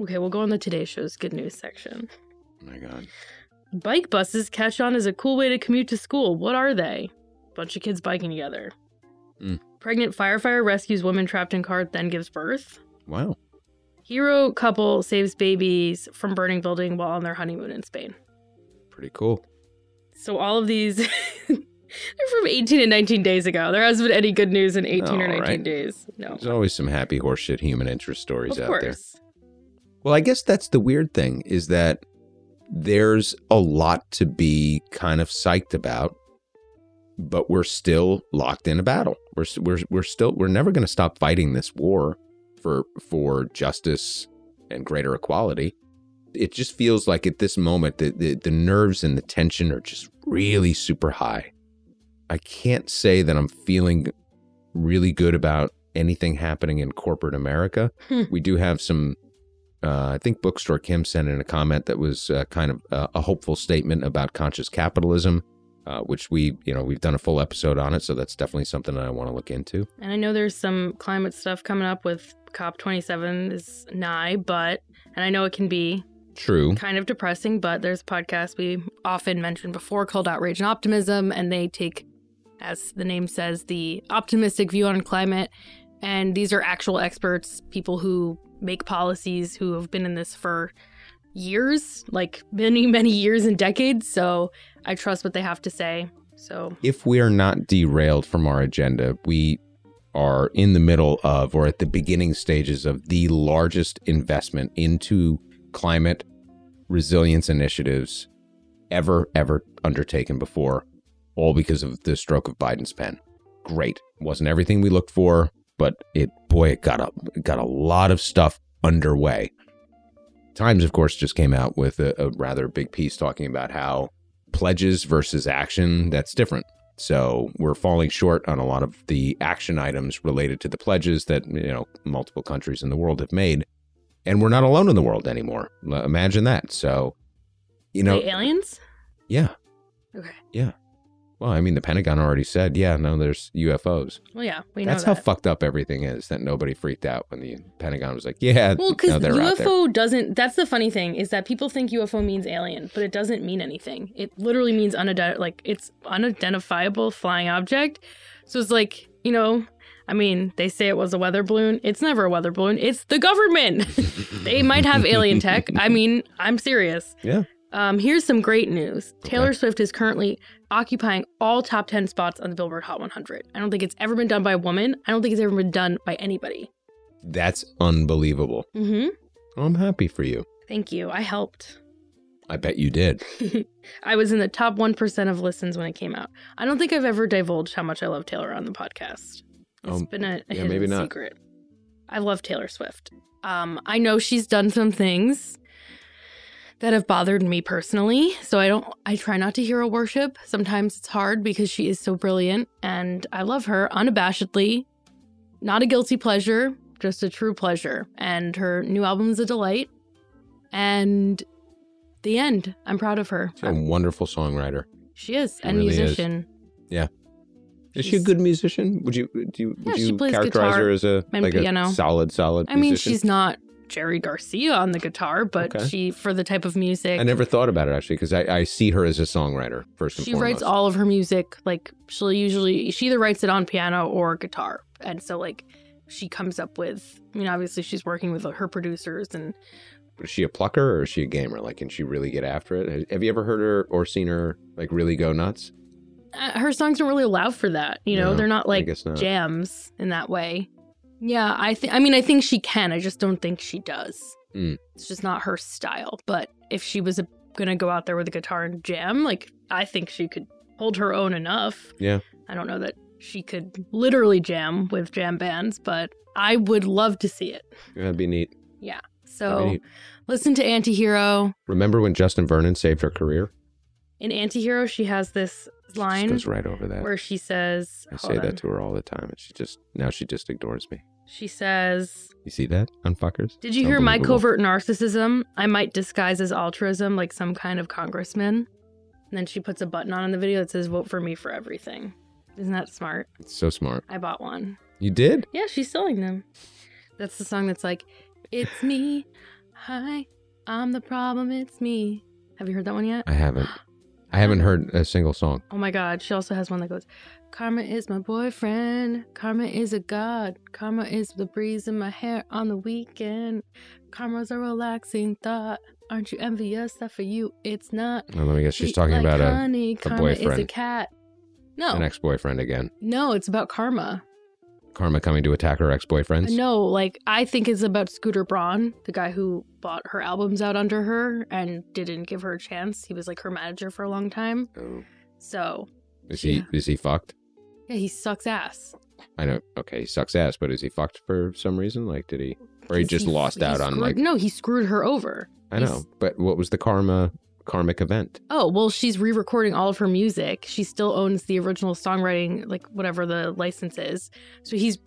Okay, we'll go on the Today Show's good news section. Oh my God. Bike buses catch on as a cool way to commute to school. What are they? Bunch of kids biking together. Pregnant firefighter rescues woman trapped in car, then gives birth. Wow. Hero couple saves babies from burning building while on their honeymoon in Spain. Pretty cool. So all of these, they're from 18 and 19 days ago. There hasn't been any good news in 18 or 19 days. No. There's always some happy horseshit human interest stories out there. Well, I guess that's the weird thing is that there's a lot to be kind of psyched about, but we're still locked in a battle. We're never going to stop fighting this war for justice and greater equality. It just feels like at this moment that the nerves and the tension are just really super high. I can't say that I'm feeling really good about anything happening in corporate America. We do have some. I think Bookstore Kim sent in a comment that was kind of a hopeful statement about conscious capitalism, which we've done a full episode on it. So that's definitely something that I want to look into. And I know there's some climate stuff coming up with COP27 is nigh, and I know it can be true, kind of depressing, but there's a podcast we often mentioned before called Outrage and Optimism. And they take, as the name says, the optimistic view on climate. And these are actual experts, people who make policies, who have been in this for years, like many, many years and decades. So I trust what they have to say. So if we are not derailed from our agenda, we are in the middle of or at the beginning stages of the largest investment into climate resilience initiatives ever undertaken before, all because of the stroke of Biden's pen. Great. Wasn't everything we looked for. But it got a lot of stuff underway. Times, of course, just came out with a rather big piece talking about how pledges versus action, that's different. So we're falling short on a lot of the action items related to the pledges that, you know, multiple countries in the world have made. And we're not alone in the world anymore. Imagine that. So, you know. The aliens? Yeah. Okay. Yeah. Well, I mean, the Pentagon already said, yeah, no, there's UFOs. Well, yeah, we know that's how fucked up everything is, that nobody freaked out when the Pentagon was like, yeah, well, because UFO doesn't, that's the funny thing, is that people think UFO means alien, but it doesn't mean anything. It literally means it's unidentifiable flying object. So it's like, you know, I mean, they say it was a weather balloon. It's never a weather balloon. It's the government. They might have alien tech. I mean, I'm serious. Yeah. Here's some great news. Taylor Swift is currently occupying all top 10 spots on the Billboard Hot 100. I don't think it's ever been done by a woman. I don't think it's ever been done by anybody. That's unbelievable. Mm-hmm. Well, I'm happy for you. Thank you. I helped. I bet you did. I was in the top 1% of listens when it came out. I don't think I've ever divulged how much I love Taylor on the podcast. It's been a hidden secret. I love Taylor Swift. I know she's done some things that have bothered me personally. So I try not to hero worship. Sometimes it's hard because she is so brilliant and I love her unabashedly. Not a guilty pleasure, just a true pleasure. And her new album is a delight. And the end. I'm proud of her. She's a wonderful songwriter. She is. And really musician. Is. Yeah. Is she a good musician? Would you characterize her as a solid musician? I mean, she's not Jerry Garcia on the guitar, but she, for the type of music. I never thought about it, actually, because I see her as a songwriter, first and foremost. She writes all of her music. Like, she either writes it on piano or guitar. And so, like, she comes up with, I mean, obviously she's working with her producers. And is she a plucker or is she a gamer? Like, can she really get after it? Have you ever heard her or seen her, like, really go nuts? Her songs don't really allow for that. You know, they're not like jams in that way. Yeah, I think she can. I just don't think she does. Mm. It's just not her style. But if she was going to go out there with a guitar and jam, like, I think she could hold her own enough. Yeah. I don't know that she could literally jam with jam bands, but I would love to see it. That'd be neat. Yeah. So listen to Antihero. Remember when Justin Vernon saved her career? In Antihero, she has this line goes right over that where she says, I say that to her all the time and she just ignores me. She says, you see that, unfuckers? Did you hear my covert narcissism? I might disguise as altruism like some kind of congressman. And then she puts a button on in the video that says, vote for me for everything. Isn't that smart? It's so smart. I bought one. You did? Yeah, she's selling them. That's the song that's like, it's me. Hi, I'm the problem. It's me. Have you heard that one yet? I haven't. I haven't heard a single song. Oh my God. She also has one that goes, karma is my boyfriend. Karma is a god. Karma is the breeze in my hair on the weekend. Karma's a relaxing thought. Aren't you envious that for you it's not? Well, let me guess. She's talking like about a boyfriend. Karma is a cat. No. An ex-boyfriend again. No, it's about karma. Karma coming to attack her ex-boyfriends? No, like, I think it's about Scooter Braun, the guy who bought her albums out under her and didn't give her a chance. He was, like, her manager for a long time. Oh. So. Is he fucked? Yeah, he sucks ass. I know. Okay, he sucks ass, but is he fucked for some reason? Like, did he? Or he just lost out on, like. No, he screwed her over. I know, but what was the karmic event? Oh, well, she's re-recording all of her music. She still owns the original songwriting, like whatever the license is. So he's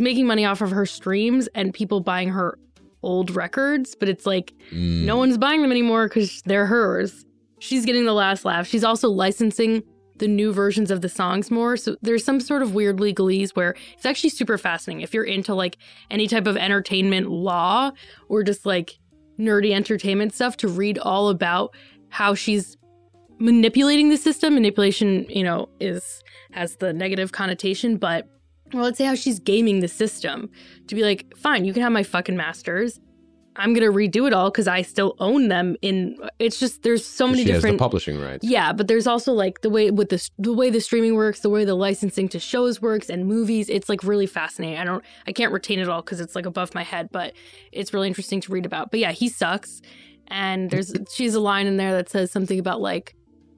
making money off of her streams and people buying her old records, but it's like no one's buying them anymore because they're hers. She's getting the last laugh. She's also licensing the new versions of the songs more. So there's some sort of weird legalese where it's actually super fascinating. If you're into like any type of entertainment law or just like nerdy entertainment stuff, to read all about how she's manipulating the system. Manipulation, you know, has the negative connotation, but well, let's say how she's gaming the system to be like, fine, you can have my fucking masters. I'm going to redo it all because I still own them. It's just, there's so many different. She has the publishing rights. Yeah, but there's also like the way the streaming works, the way the licensing to shows works and movies. It's like really fascinating. I can't retain it all because it's like above my head, but it's really interesting to read about. But yeah, he sucks. And she's a line in there that says something about, like,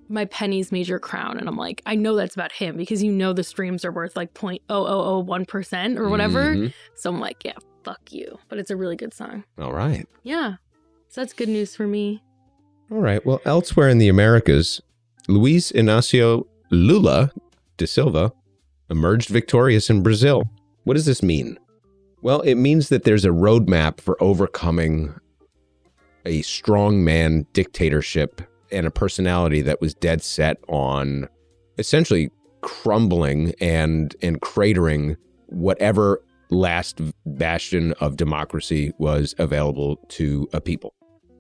my pennies made your crown. And I'm like, I know that's about him because, you know, the streams are worth, like, 0.0001% or whatever. Mm-hmm. So I'm like, yeah, fuck you. But it's a really good song. All right. Yeah. So that's good news for me. All right. Well, elsewhere in the Americas, Luiz Inácio Lula da Silva emerged victorious in Brazil. What does this mean? Well, it means that there's a roadmap for overcoming a strongman dictatorship and a personality that was dead set on essentially crumbling and cratering whatever last bastion of democracy was available to a people.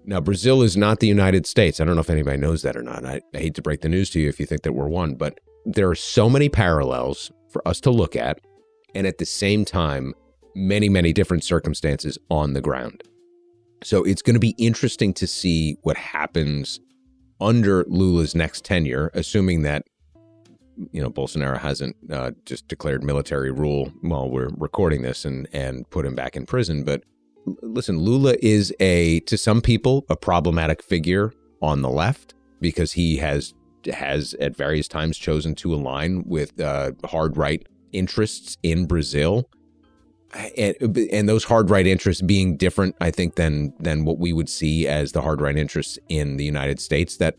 Now, Brazil is not the United States. I don't know if anybody knows that or not. I hate to break the news to you if you think that we're one, but there are so many parallels for us to look at, and at the same time, many, many different circumstances on the ground. So it's going to be interesting to see what happens under Lula's next tenure, assuming that, you know, Bolsonaro hasn't just declared military rule while we're recording this and put him back in prison. But listen, Lula is to some people, a problematic figure on the left because he has at various times chosen to align with hard right interests in Brazil. And those hard right interests being different, I think, than what we would see as the hard right interests in the United States that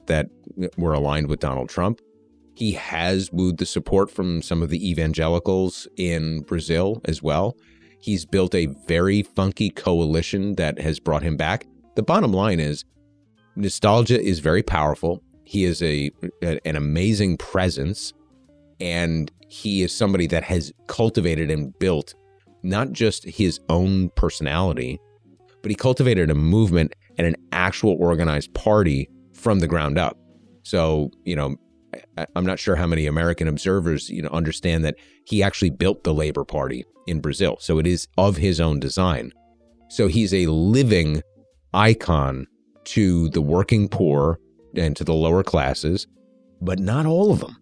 were aligned with Donald Trump. He has wooed the support from some of the evangelicals in Brazil as well. He's built a very funky coalition that has brought him back. The bottom line is nostalgia is very powerful. He is an amazing presence, and he is somebody that has cultivated and built not just his own personality, but he cultivated a movement and an actual organized party from the ground up. So, you know, I'm not sure how many American observers, you know, understand that he actually built the Labor Party in Brazil. So it is of his own design. So he's a living icon to the working poor and to the lower classes, but not all of them.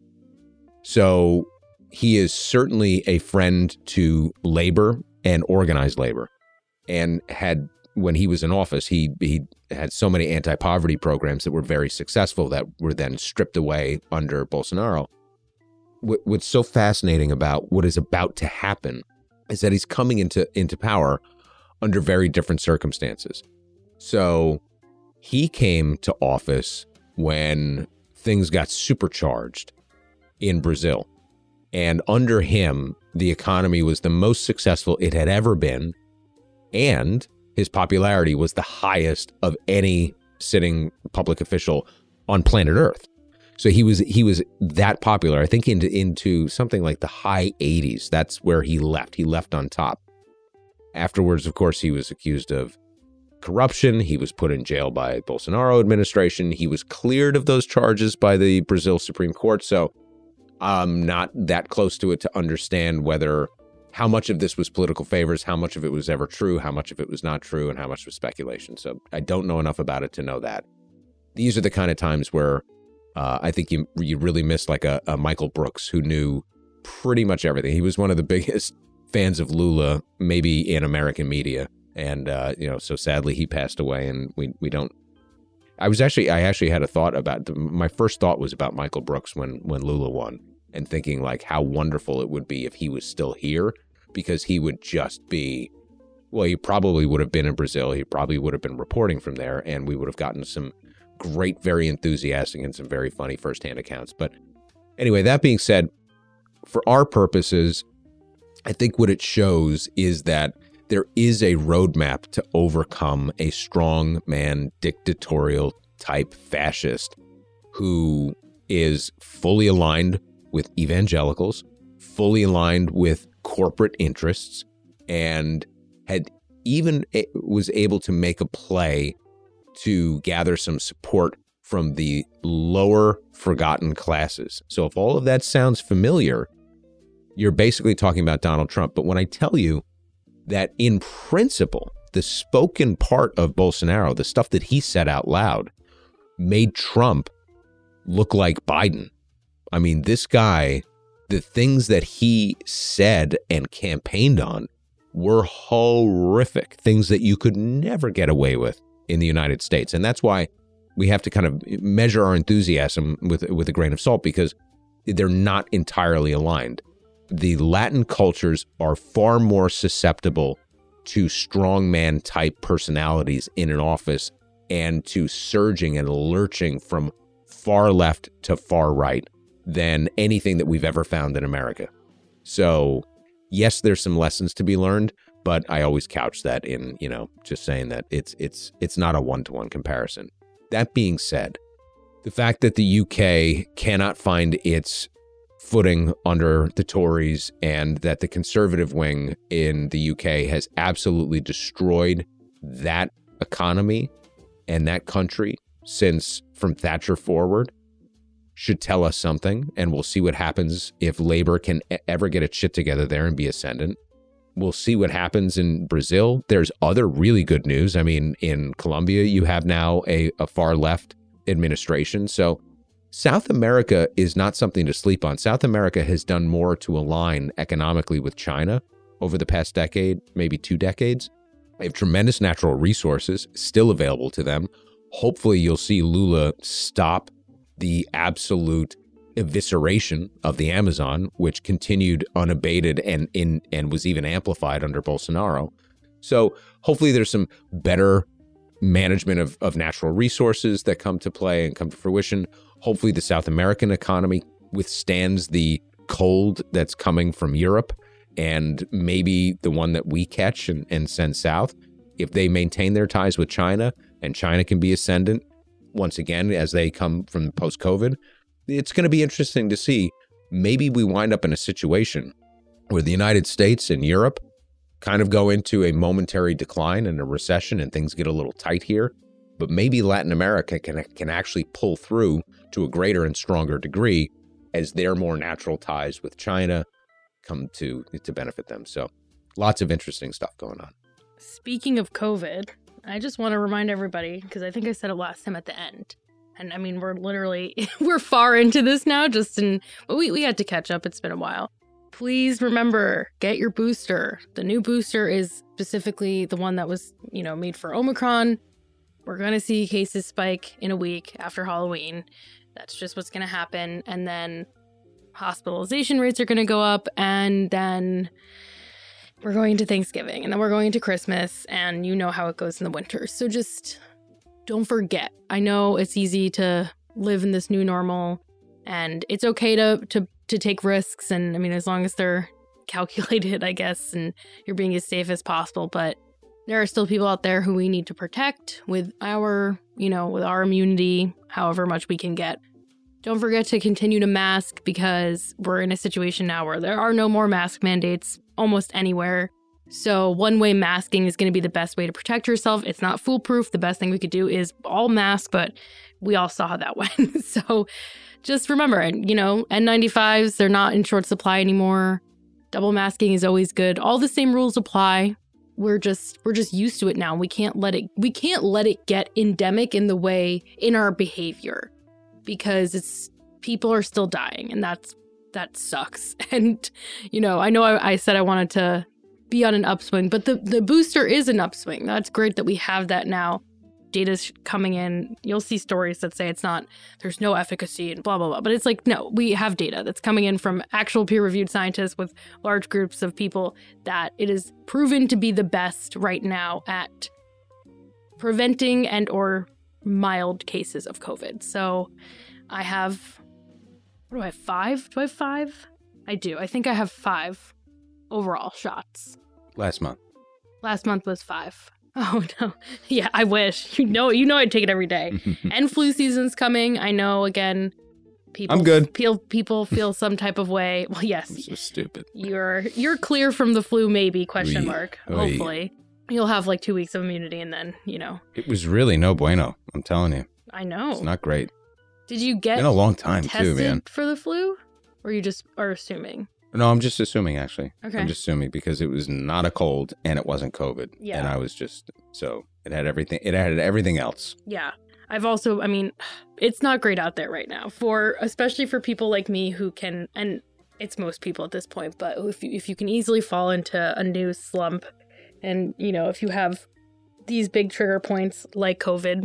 So he is certainly a friend to labor and organized labor, and when he was in office, he had so many anti-poverty programs that were very successful that were then stripped away under Bolsonaro. What's so fascinating about what is about to happen is that he's coming into power under very different circumstances. So he came to office when things got supercharged in Brazil. And under him, the economy was the most successful it had ever been, and his popularity was the highest of any sitting public official on planet Earth. So he was that popular. I think into something like the high 80s. That's where he left. He left on top. Afterwards, of course, he was accused of corruption. He was put in jail by the Bolsonaro administration. He was cleared of those charges by the Brazil Supreme Court. So I'm not that close to it to understand how much of this was political favors, how much of it was ever true, how much of it was not true, and how much was speculation. So I don't know enough about it to know that. These are the kind of times where I think you really miss like a Michael Brooks, who knew pretty much everything. He was one of the biggest fans of Lula, maybe in American media. And, you know, so sadly he passed away, and we don't. I actually had a thought about, my first thought was about Michael Brooks when Lula won, and thinking like how wonderful it would be if he was still here, because he would just be, well, he probably would have been in Brazil. He probably would have been reporting from there, and we would have gotten some great, very enthusiastic and some very funny firsthand accounts. But anyway, that being said, for our purposes, I think what it shows is that there is a roadmap to overcome a strongman, dictatorial type fascist who is fully aligned with evangelicals, fully aligned with corporate interests, and was able to make a play to gather some support from the lower forgotten classes. So if all of that sounds familiar, you're basically talking about Donald Trump. But when I tell you that in principle, the spoken part of Bolsonaro, the stuff that he said out loud, made Trump look like Biden. I mean, this guy, the things that he said and campaigned on were horrific, things that you could never get away with in the United States. And that's why we have to kind of measure our enthusiasm with a grain of salt, because they're not entirely aligned. The Latin cultures are far more susceptible to strongman type personalities in an office, and to surging and lurching from far left to far right, than anything that we've ever found in America. So, yes, there's some lessons to be learned, but I always couch that in, you know, just saying that it's not a one-to-one comparison. That being said, the fact that the UK cannot find its footing under the Tories, and that the conservative wing in the UK has absolutely destroyed that economy and that country since from Thatcher forward, should tell us something. And we'll see what happens if Labour can ever get its shit together there and be ascendant. We'll see what happens in Brazil. There's other really good news. I mean, in Colombia, you have now a far left administration. So South America is not something to sleep on. South America has done more to align economically with China over the past decade, maybe 2 decades. They have tremendous natural resources still available to them. Hopefully, you'll see Lula stop the absolute evisceration of the Amazon, which continued unabated and was even amplified under Bolsonaro. So hopefully there's some better management of natural resources that come to play and come to fruition. Hopefully the South American economy withstands the cold that's coming from Europe and maybe the one that we catch and send south. If they maintain their ties with China and China can be ascendant once again as they come from post-COVID, it's going to be interesting to see. Maybe we wind up in a situation where the United States and Europe kind of go into a momentary decline and a recession and things get a little tight here. But maybe Latin America can actually pull through to a greater and stronger degree as their more natural ties with China come to benefit them. So lots of interesting stuff going on. Speaking of COVID, I just want to remind everybody, because I think I said it last time at the end. And I mean, we're far into this now, but we had to catch up. It's been a while. Please remember, get your booster. The new booster is specifically the one that was, made for Omicron. We're going to see cases spike in a week after Halloween. That's just what's going to happen. And then hospitalization rates are going to go up. And then we're going to Thanksgiving. And then we're going to Christmas. And you know how it goes in the winter. So just... don't forget. I know it's easy to live in this new normal, and it's okay to take risks. And I mean, as long as they're calculated, I guess, and you're being as safe as possible. But there are still people out there who we need to protect with our, with our immunity, however much we can get. Don't forget to continue to mask, because we're in a situation now where there are no more mask mandates almost anywhere. So one-way masking is going to be the best way to protect yourself. It's not foolproof. The best thing we could do is all mask, but we all saw how that went. So just remember, N95s, they're not in short supply anymore. Double masking is always good. All the same rules apply. We're just used to it now. We can't let it get endemic in the way in our behavior, because people are still dying, and that sucks. And I know I said I wanted to be on an upswing, but the booster is an upswing. That's great that we have that now. Data's coming in. You'll see stories that say there's no efficacy and blah, blah, blah. But it's like, no, we have data that's coming in from actual peer-reviewed scientists with large groups of people that it is proven to be the best right now at preventing and or mild cases of COVID. So I have, what do I have, 5? Do I have 5? I do. I think I have 5 overall shots. Last month was 5. Oh no. Yeah, I wish. I'd take it every day. And flu season's coming. I know, again, people feel some type of way. Well, yes. This is stupid. You're clear from the flu, maybe, question mark. Hopefully. You'll have like 2 weeks of immunity, and then, It was really no bueno, I'm telling you. I know. It's not great. Did you get in a long time tested too, man, for the flu? Or you just are assuming? No, I'm just assuming, actually. Okay. I'm just assuming, because it was not a cold and it wasn't COVID. Yeah. And I was so it had everything else. Yeah. I've also, it's not great out there right now, especially for people like me who can, and it's most people at this point, but if you can easily fall into a new slump, and, if you have these big trigger points like COVID,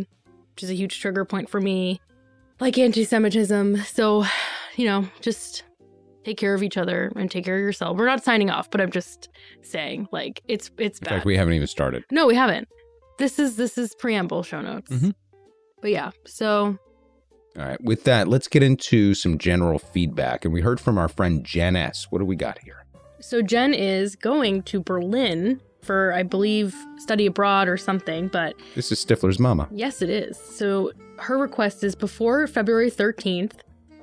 which is a huge trigger point for me, like anti-Semitism. So, just... take care of each other and take care of yourself. We're not signing off, but I'm just saying, it's bad. In fact, we haven't even started. No, we haven't. This is preamble show notes. Mm-hmm. But yeah, so. All right. With that, let's get into some general feedback. And we heard from our friend Jen S. What do we got here? So Jen is going to Berlin for, I believe, study abroad or something, but. This is Stifler's mama. Yes, it is. So her request is before February 13th.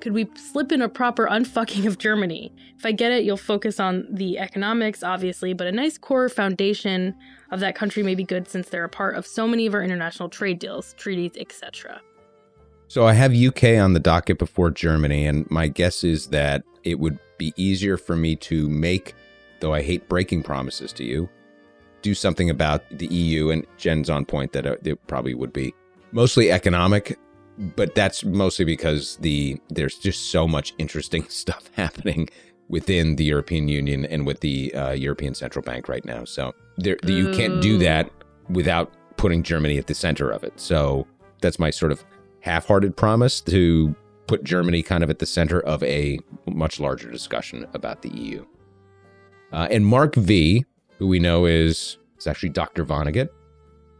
Could we slip in a proper unfucking of Germany? If I get it, you'll focus on the economics, obviously, but a nice core foundation of that country may be good since they're a part of so many of our international trade deals, treaties, etc. So I have UK on the docket before Germany, and my guess is that it would be easier for me to make, though I hate breaking promises to you, do something about the EU. And Jen's on point that it probably would be mostly economic, but that's mostly because there's just so much interesting stuff happening within the European Union and with the European Central Bank right now. So you can't do that without putting Germany at the center of it. So that's my sort of half-hearted promise to put Germany kind of at the center of a much larger discussion about the EU. And Mark V, who we know is actually Dr. Vonnegut,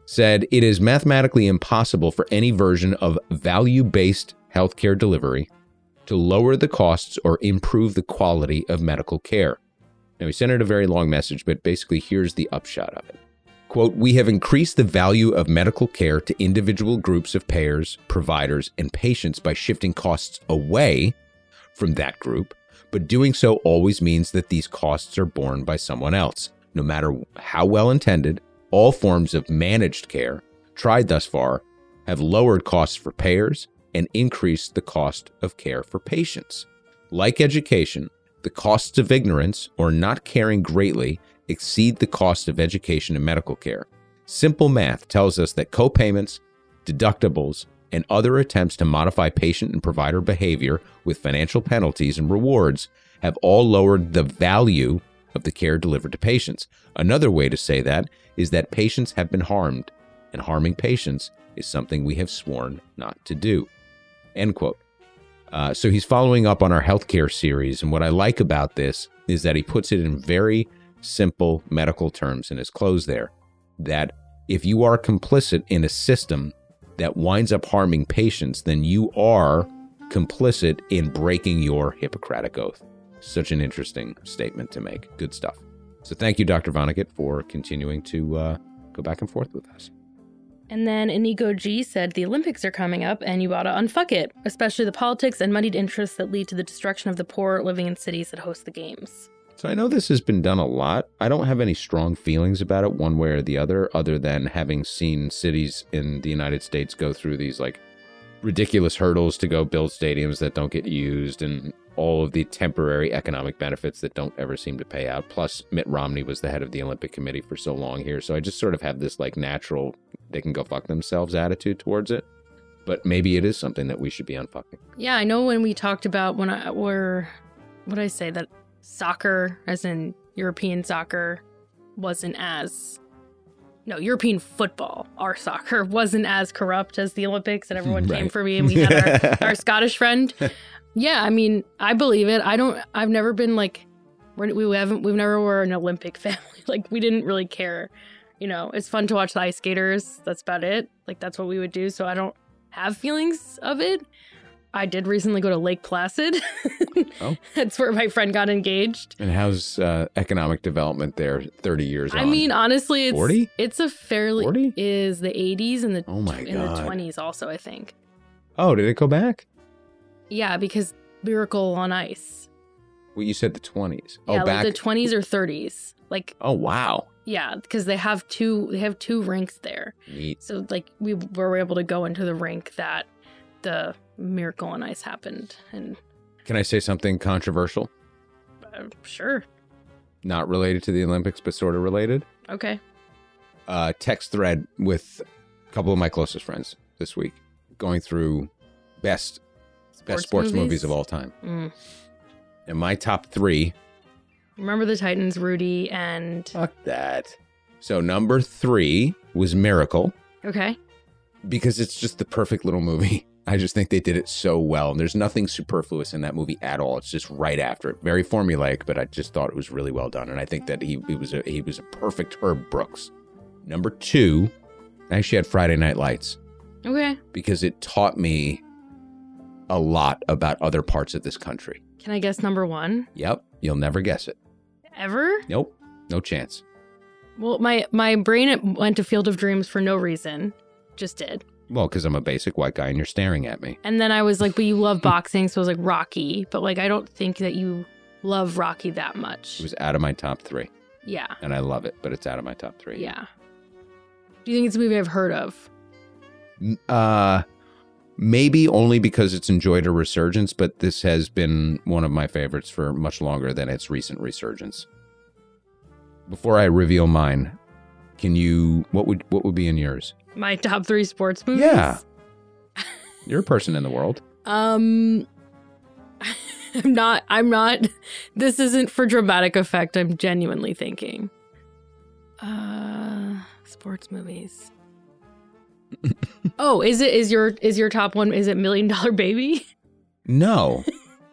said, it is mathematically impossible for any version of value-based healthcare delivery to lower the costs or improve the quality of medical care. Now, he sent out a very long message, but basically here's the upshot of it. Quote, we have increased the value of medical care to individual groups of payers, providers, and patients by shifting costs away from that group, but doing so always means that these costs are borne by someone else. No matter how well intended, all forms of managed care tried thus far have lowered costs for payers and increased the cost of care for patients. Like education, the costs of ignorance or not caring greatly exceed the cost of education and medical care. Simple math tells us that co-payments, deductibles, and other attempts to modify patient and provider behavior with financial penalties and rewards have all lowered the value of the care delivered to patients. Another way to say that is that patients have been harmed, and harming patients is something we have sworn not to do. End quote. So he's following up on our healthcare series, and what I like about this is that he puts it in very simple medical terms in his close there, that if you are complicit in a system that winds up harming patients, then you are complicit in breaking your Hippocratic oath. Such an interesting statement to make. Good stuff. So thank you, Dr. Vonnegut, for continuing to go back and forth with us. And then Inigo G said, the Olympics are coming up and you ought to unfuck it, especially the politics and muddied interests that lead to the destruction of the poor living in cities that host the games. So I know this has been done a lot. I don't have any strong feelings about it one way or the other than having seen cities in the United States go through these like ridiculous hurdles to go build stadiums that don't get used and all of the temporary economic benefits that don't ever seem to pay out. Plus, Mitt Romney was the head of the Olympic Committee for so long here. So I just sort of have this like natural, they can go fuck themselves attitude towards it. But maybe it is something that we should be unfucking. Yeah, I know when we talked about that soccer, as in European soccer, European football, our soccer, wasn't as corrupt as the Olympics and everyone came for me and we had our Scottish friend. Yeah, I mean, I believe it. I've never been like, we've never were an Olympic family. Like, we didn't really care. You know, it's fun to watch the ice skaters. That's about it. Like, that's what we would do. So I don't have feelings of it. I did recently go to Lake Placid. Oh. That's where my friend got engaged. And how's economic development there 30 years on? I mean, honestly, it's 40? It's a fairly... 40? Is the 80s and the, oh my God, in the 20s also, I think. Oh, did it go back? Yeah, because Miracle on Ice. Well, you said the 20s. Oh, yeah, back... like the 20s or 30s. Like, oh, wow. Yeah, because they have two rinks there. Neat. So, like, we were able to go into the rink that the... Miracle on Ice happened. And can I say something controversial? Sure. Not related to the Olympics, but sort of related. Okay. Text thread with a couple of my closest friends this week, going through best sports movies of all time. Mm. And my top three. Remember the Titans, Rudy, and... Fuck that. So number three was Miracle. Okay. Because it's just the perfect little movie. I just think they did it so well. And there's nothing superfluous in that movie at all. It's just right after it. Very formulaic, but I just thought it was really well done. And I think that he was a perfect Herb Brooks. Number two, I actually had Friday Night Lights. Okay. Because it taught me a lot about other parts of this country. Can I guess number one? Yep. You'll never guess it. Ever? Nope. No chance. Well, my brain went to Field of Dreams for no reason. Just did. Well, because I'm a basic white guy and you're staring at me. And then I was like, but you love boxing. So I was like, Rocky. But like, I don't think that you love Rocky that much. It was out of my top three. Yeah. And I love it, but it's out of my top three. Yeah. Do you think it's a movie I've heard of? Maybe only because it's enjoyed a resurgence, but this has been one of my favorites for much longer than its recent resurgence. Before I reveal mine, can you, what would be in yours? My top three sports movies? Yeah. You're a person in the world. I'm not, this isn't for dramatic effect. I'm genuinely thinking. Sports movies. Oh, is your top one, is it $1 Million Baby? No,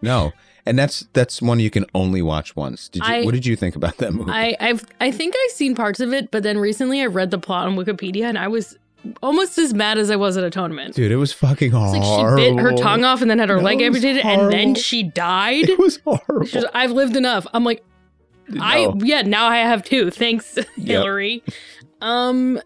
no. And that's one you can only watch once. What did you think about that movie? I think I've seen parts of it, but then recently I read the plot on Wikipedia and I was almost as mad as I was at Atonement. Dude, it was fucking horrible. Like she bit her tongue off and then had her leg amputated and then she died. It was horrible. She was, I've lived enough. I'm like, no. Now I have two. Thanks, Hillary. Yep.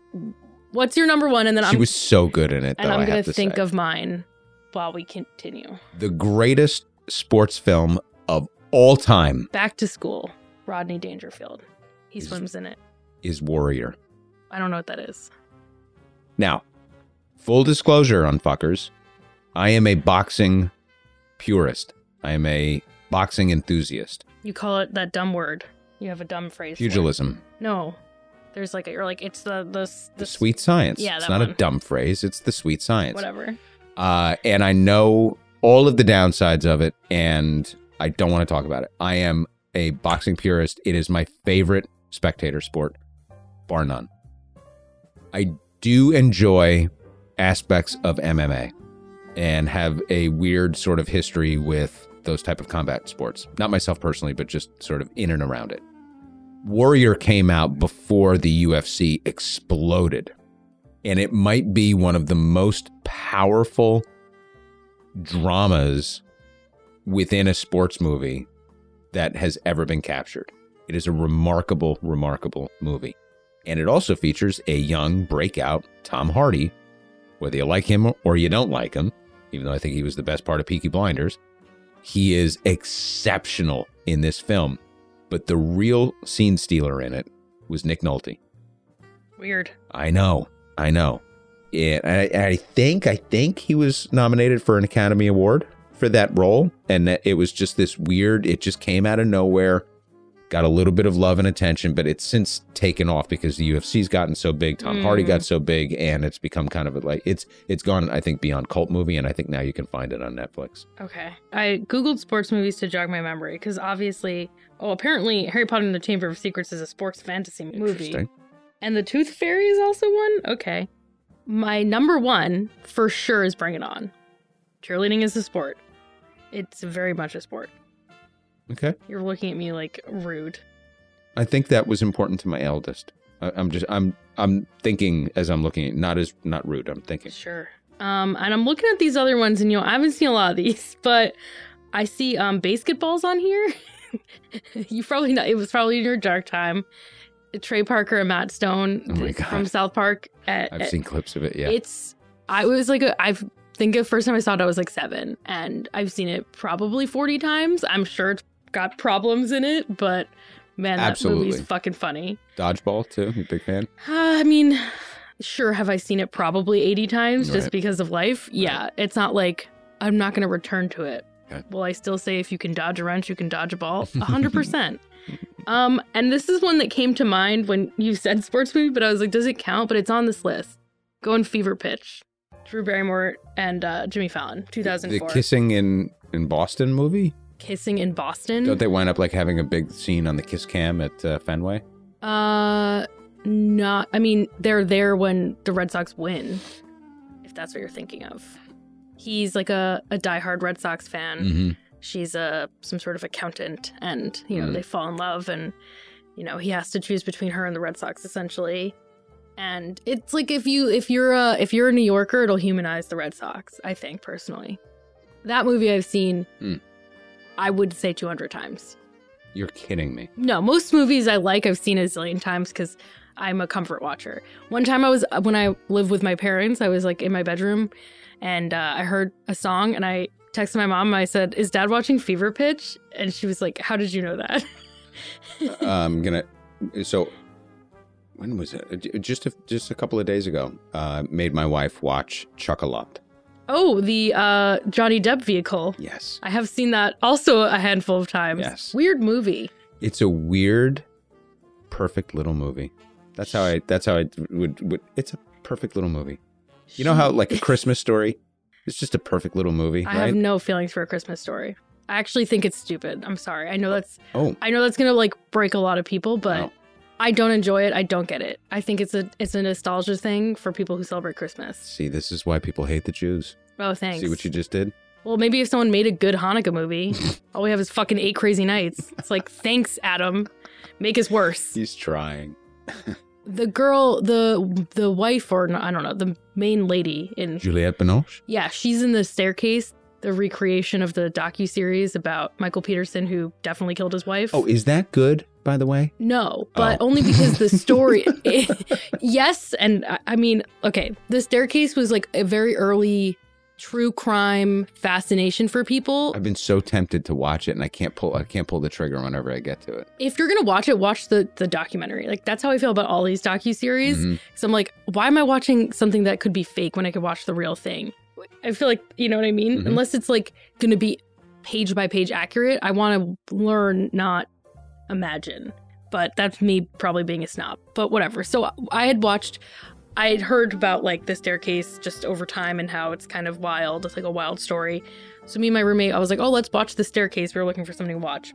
What's your number one? And then she was so good in it. And though, I'm going to think of mine while we continue. The greatest sports film of all time. Back to School. Rodney Dangerfield. He swims in it. Is Warrior. I don't know what that is. Now, full disclosure on fuckers, I am a boxing purist. I am a boxing enthusiast. You call it that dumb word. You have a dumb phrase. Pugilism. No. There's like, you're like, it's the sweet science. Yeah, it's not one. A dumb phrase. It's the sweet science. Whatever. And I know all of the downsides of it, and I don't want to talk about it. I am a boxing purist. It is my favorite spectator sport, bar none. I do enjoy aspects of MMA and have a weird sort of history with those type of combat sports. Not myself personally, but just sort of in and around it. Warrior came out before the UFC exploded, and it might be one of the most powerful dramas within a sports movie that has ever been captured. It is a remarkable, remarkable movie. And it also features a young breakout Tom Hardy, whether you like him or you don't like him, even though I think he was the best part of Peaky Blinders. He is exceptional in this film. But the real scene stealer in it was Nick Nolte. Weird. I know. Yeah, I think he was nominated for an Academy Award for that role. And that it was just this weird, it just came out of nowhere, got a little bit of love and attention, but it's since taken off because the UFC's gotten so big, Tom Hardy got so big, and it's become kind of like, it's gone, I think, beyond cult movie, and I think now you can find it on Netflix. Okay. I Googled sports movies to jog my memory, because obviously, apparently Harry Potter and the Chamber of Secrets is a sports fantasy movie. And The Tooth Fairy is also one? Okay. My number one, for sure, is Bring It On. Cheerleading is a sport. It's very much a sport. Okay. You're looking at me like rude. I think that was important to my eldest. I'm thinking as I'm looking at, not rude, I'm thinking. Sure. And I'm looking at these other ones, and I haven't seen a lot of these, but I see basketballs on here. You probably know, it was probably in your dark time. Trey Parker and Matt Stone from South Park. I've seen clips of it, yeah. I think the first time I saw it, I was like 7, and I've seen it probably 40 times. I'm sure it's got problems in it, but man, Absolutely. That movie's fucking funny. Dodgeball, too? You a big fan? Sure, have I seen it probably 80 times just because of life? Right. Yeah, it's not like I'm not going to return to it. Okay. Will I still say if you can dodge a wrench, you can dodge a ball? 100%. And this is one that came to mind when you said sports movie, but I was like, does it count? But it's on this list. Go in Fever Pitch. Drew Barrymore and Jimmy Fallon, 2004. The Kissing in Boston movie? Kissing in Boston? Don't they wind up like having a big scene on the kiss cam at Fenway? Not. I mean, they're there when the Red Sox win, if that's what you're thinking of. He's like a diehard Red Sox fan. Mm-hmm. She's some sort of accountant, and they fall in love, and he has to choose between her and the Red Sox essentially. And it's like if you're a New Yorker, it'll humanize the Red Sox, I think, personally. That movie I've seen, I would say 200 times. You're kidding me. No, most movies I like I've seen a zillion times because I'm a comfort watcher. One time when I lived with my parents, I was like in my bedroom and I heard a song and I texted my mom. I said, "Is Dad watching Fever Pitch?" And she was like, "How did you know that?" So when was it? Just a couple of days ago, made my wife watch Chocolat. Oh, the Johnny Depp vehicle. Yes. I have seen that also a handful of times. Yes. Weird movie. It's a weird, perfect little movie. That's how I would it's a perfect little movie. You know how like A Christmas Story? It's just a perfect little movie, right? I have no feelings for A Christmas Story. I actually think it's stupid. I'm sorry. I know that's going to like break a lot of people, but wow. I don't enjoy it. I don't get it. I think it's a nostalgia thing for people who celebrate Christmas. See, this is why people hate the Jews. Oh, thanks. See what you just did? Well, maybe if someone made a good Hanukkah movie, all we have is fucking 8 Crazy Nights. It's like, thanks, Adam. Make us worse. He's trying. The girl, the wife, or I don't know, the main lady in... Juliette Binoche? Yeah, she's in The Staircase, the recreation of the docuseries about Michael Peterson, who definitely killed his wife. Oh, is that good? By the way? No, but only because the story... Yes, and I mean, okay, The Staircase was like a very early true crime fascination for people. I've been so tempted to watch it, and I can't pull the trigger whenever I get to it. If you're gonna watch it, watch the documentary. Like, that's how I feel about all these docuseries. Mm-hmm. So I'm like, why am I watching something that could be fake when I could watch the real thing? I feel like, you know what I mean? Mm-hmm. Unless it's like gonna be page by page accurate, I want to learn, not imagine. But that's me probably being a snob, but whatever. So I had heard about like The Staircase just over time and how it's kind of wild. It's like a wild story. So me and my roommate, I was like, oh, let's watch The Staircase. We were looking for something to watch.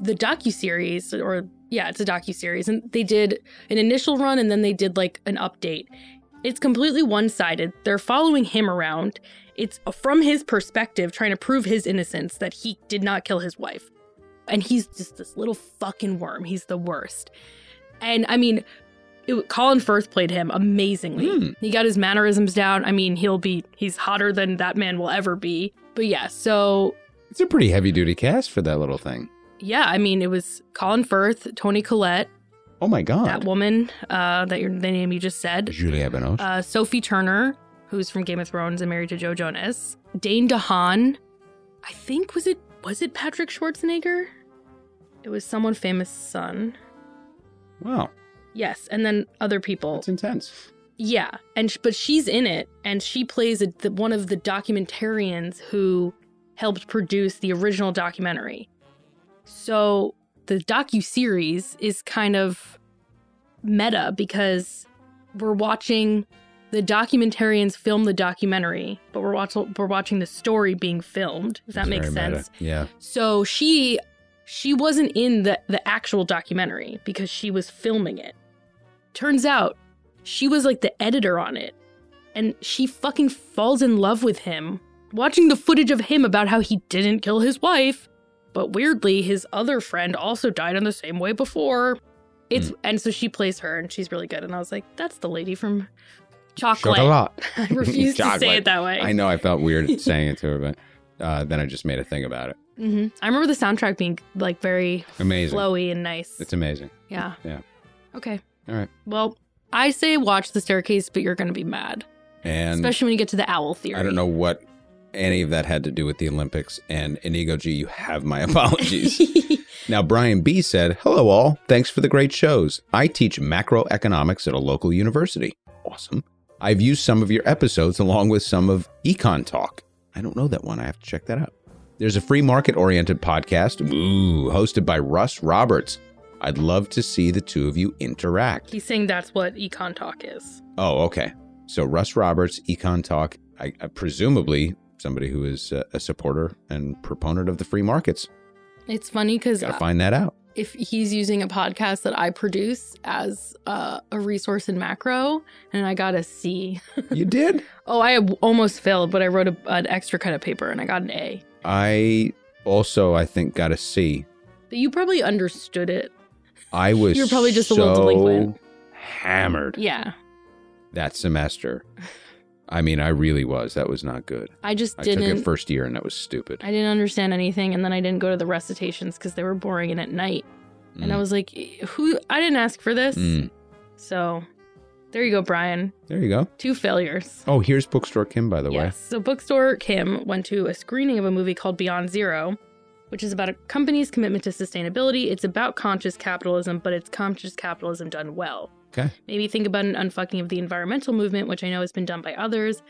The docuseries, it's a docuseries, and they did an initial run and then they did like an update. It's completely one-sided. They're following him around. It's from his perspective, trying to prove his innocence, that he did not kill his wife. And he's just this little fucking worm. He's the worst. And I mean, Colin Firth played him amazingly. Mm. He got his mannerisms down. I mean, he's hotter than that man will ever be. But yeah, so... It's a pretty heavy-duty cast for that little thing. Yeah, I mean, it was Colin Firth, Toni Collette. Oh my God. That woman, the name you just said. Juliette Binoche. Sophie Turner, who's from Game of Thrones and married to Joe Jonas. Dane DeHaan. I think, was it Patrick Schwarzenegger? It was someone famous son. Wow. Yes, and then other people. It's intense. Yeah, but she's in it, and she plays one of the documentarians who helped produce the original documentary. So the docuseries is kind of meta because we're watching the documentarians film the documentary, but we're watching the story being filmed. If that makes sense. Meta. Yeah. So she wasn't in the actual documentary because she was filming it. Turns out she was like the editor on it, and she fucking falls in love with him, watching the footage of him about how he didn't kill his wife, but weirdly his other friend also died in the same way before. And so she plays her, and she's really good. And I was like, that's the lady from Chocolat. I refuse to say it that way. I know, I felt weird saying it to her, but then I just made a thing about it. Mm-hmm. I remember the soundtrack being like very amazing, flowy and nice. It's amazing. Yeah. Yeah. Okay. All right. Well, I say watch The Staircase, but you're going to be mad. And especially when you get to the owl theory. I don't know what any of that had to do with the Olympics. And Inigo G, you have my apologies. Now, Brian B said, hello all. Thanks for the great shows. I teach macroeconomics at a local university. Awesome. I've used some of your episodes along with some of Econ Talk. I don't know that one. I have to check that out. There's a free market-oriented podcast, hosted by Russ Roberts. I'd love to see the two of you interact. He's saying that's what Econ Talk is. Oh, okay. So Russ Roberts, Econ Talk, I presumably somebody who is a supporter and proponent of the free markets. It's funny because... Gotta find that out. If he's using a podcast that I produce as a resource in macro, and I got a C. You did? Oh, I almost failed, but I wrote an extra cut of paper, and I got an A. I also, I think, got a C. But you probably understood it. I was You're probably just so a little delinquent. Hammered. Yeah. That semester. I mean, I really was. That was not good. I took it first year, and that was stupid. I didn't understand anything, and then I didn't go to the recitations because they were boring and at night. Mm. And I was like, I didn't ask for this. Mm. So there you go, Brian. There you go. Two failures. Oh, here's Bookstore Kim, by the way. Yes. So Bookstore Kim went to a screening of a movie called Beyond Zero, which is about a company's commitment to sustainability. It's about conscious capitalism, but it's conscious capitalism done well. Okay. Maybe think about an unfucking of the environmental movement, which I know has been done by others,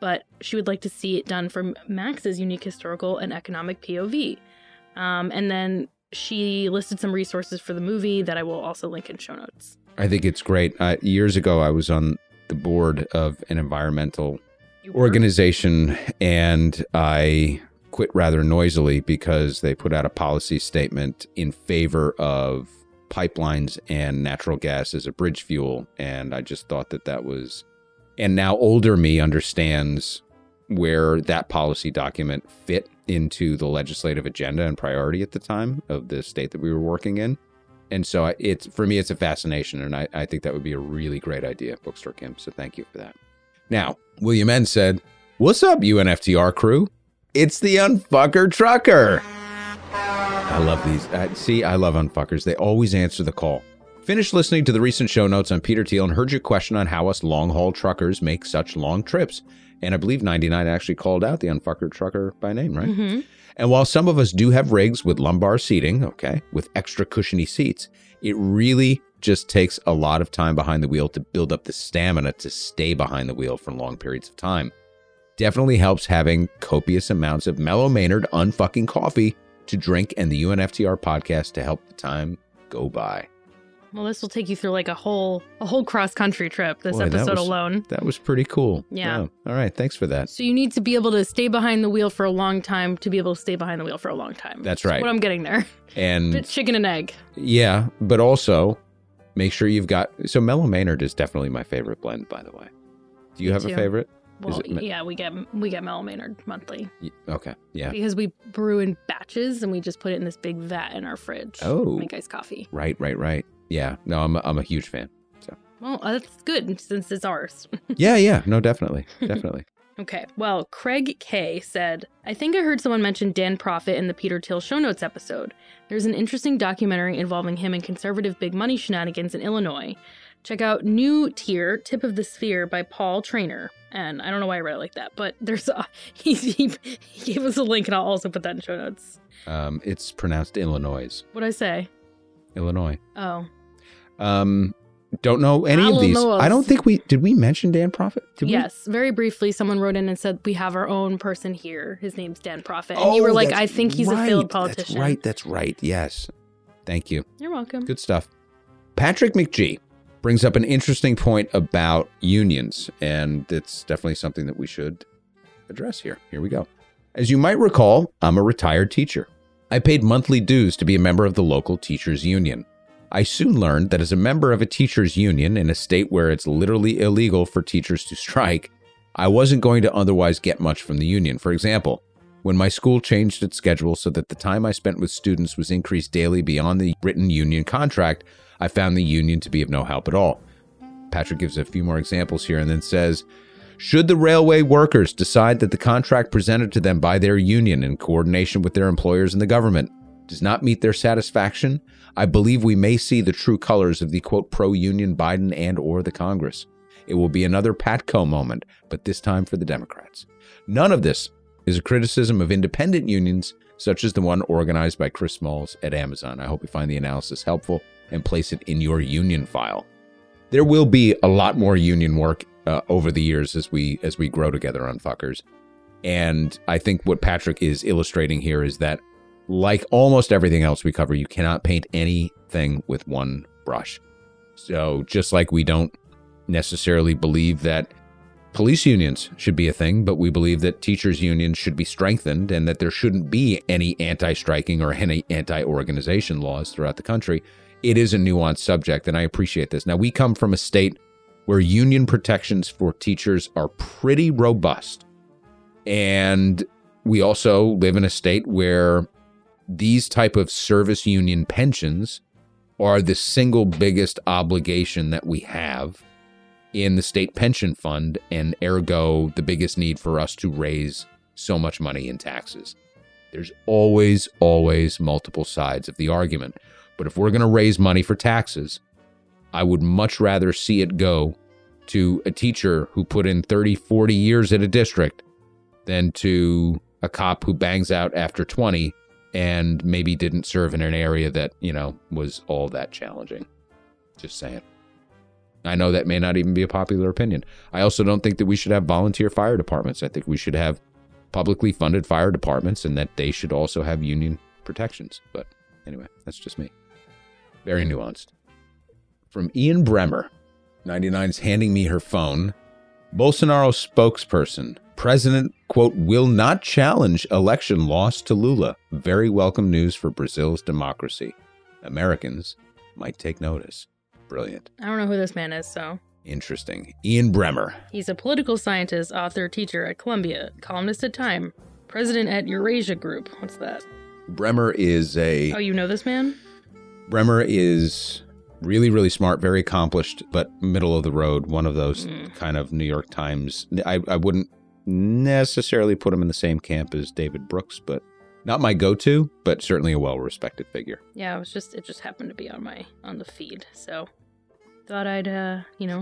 but she would like to see it done from Max's unique historical and economic POV. And then she listed some resources for the movie that I will also link in show notes. I think it's great. Years ago, I was on the board of an environmental organization, and I quit rather noisily because they put out a policy statement in favor of pipelines and natural gas as a bridge fuel. And I just thought that that was, and now older me understands where that policy document fit into the legislative agenda and priority at the time of the state that we were working in. And so it's, for me, it's a fascination. And I think that would be a really great idea, Bookstore Kim. So thank you for that. Now, William N. said, "What's up, UNFTR crew? It's the Unfucker Trucker." I love these. See, I love unfuckers. They always answer the call. "Finished listening to the recent show notes on Peter Thiel and heard your question on how us long-haul truckers make such long trips. And I believe 99 actually called out the Unfucker Trucker by name, right? Mm-hmm. And while some of us do have rigs with lumbar seating, okay, with extra cushiony seats, it really just takes a lot of time behind the wheel to build up the stamina to stay behind the wheel for long periods of time. Definitely helps having copious amounts of Mellow Maynard unfucking coffee to drink and the UNFTR podcast to help the time go by." Well, this will take you through like a whole cross-country trip, this episode alone. That was pretty cool. Yeah. All right. Thanks for that. So you need to be able to stay behind the wheel for a long time to be able to stay behind the wheel for a long time. That's right. That's what I'm getting there. And it's chicken and egg. Yeah. But also make sure you've got. So Mellow Maynard is definitely my favorite blend, by the way. Do you Me have too. A favorite? Well, yeah, we get Mellow Maynard monthly. Okay, yeah. Because we brew in batches and we just put it in this big vat in our fridge. Oh. Make iced coffee. Right. Yeah, no, I'm a huge fan. So. Well, that's good since it's ours. Yeah. No, definitely. Okay, well, Craig K. said, "I think I heard someone mention Dan Proffitt in the Peter Thiel show notes episode. There's an interesting documentary involving him and conservative big money shenanigans in Illinois. Check out New Tier, Tip of the Sphere by Paul Traynor." And I don't know why I read it like that, but there's he gave us a link, and I'll also put that in show notes. It's pronounced Illinois. What'd I say? Illinois. Oh. Don't know any of these. I don't think did we mention Dan Proffitt? Yes, very briefly. Someone wrote in and said, "We have our own person here. His name's Dan Proffitt." And you were like, "I think he's a failed politician." That's right. Yes. Thank you. You're welcome. Good stuff. Patrick McGee brings up an interesting point about unions, and it's definitely something that we should address here. Here we go. "As you might recall, I'm a retired teacher. I paid monthly dues to be a member of the local teachers union. I soon learned that as a member of a teachers union in a state where it's literally illegal for teachers to strike, I wasn't going to otherwise get much from the union. For example, when my school changed its schedule so that the time I spent with students was increased daily beyond the written union contract, I found the union to be of no help at all." Patrick gives a few more examples here and then says, "Should the railway workers decide that the contract presented to them by their union in coordination with their employers and the government does not meet their satisfaction, I believe we may see the true colors of the, quote, pro-union Biden and or the Congress. It will be another Patco moment, but this time for the Democrats. None of this is a criticism of independent unions, such as the one organized by Chris Smalls at Amazon. I hope you find the analysis helpful and place it in your union file. There will be a lot more union work over the years as we grow together on Fuckers. And I think what Patrick is illustrating here is that, like almost everything else we cover, you cannot paint anything with one brush. So just like we don't necessarily believe that police unions should be a thing, but we believe that teachers' unions should be strengthened and that there shouldn't be any anti-striking or any anti-organization laws throughout the country. It is a nuanced subject, and I appreciate this. Now, we come from a state where union protections for teachers are pretty robust. And we also live in a state where these type of service union pensions are the single biggest obligation that we have in the state pension fund, and ergo the biggest need for us to raise so much money in taxes. There's always multiple sides of the argument. But if we're going to raise money for taxes, I would much rather see it go to a teacher who put in 30, 40 years at a district than to a cop who bangs out after 20 and maybe didn't serve in an area that, you know, was all that challenging. Just saying. I know that may not even be a popular opinion. I also don't think that we should have volunteer fire departments. I think we should have publicly funded fire departments and that they should also have union protections. But anyway, that's just me. Very nuanced. From Ian Bremmer, 99's handing me her phone. Bolsonaro spokesperson, president, quote, will not challenge election loss to Lula. Very welcome news for Brazil's democracy. Americans might take notice. Brilliant. I don't know who this man is, so. Interesting. Ian Bremmer. He's a political scientist, author, teacher at Columbia, columnist at Time, president at Eurasia Group. What's that? Bremmer is a... Oh, you know this man? Bremmer is... really, really smart, very accomplished, but middle of the road. One of those kind of New York Times. I wouldn't necessarily put him in the same camp as David Brooks, but not my go-to, but certainly a well-respected figure. Yeah, it just happened to be on the feed, so thought I'd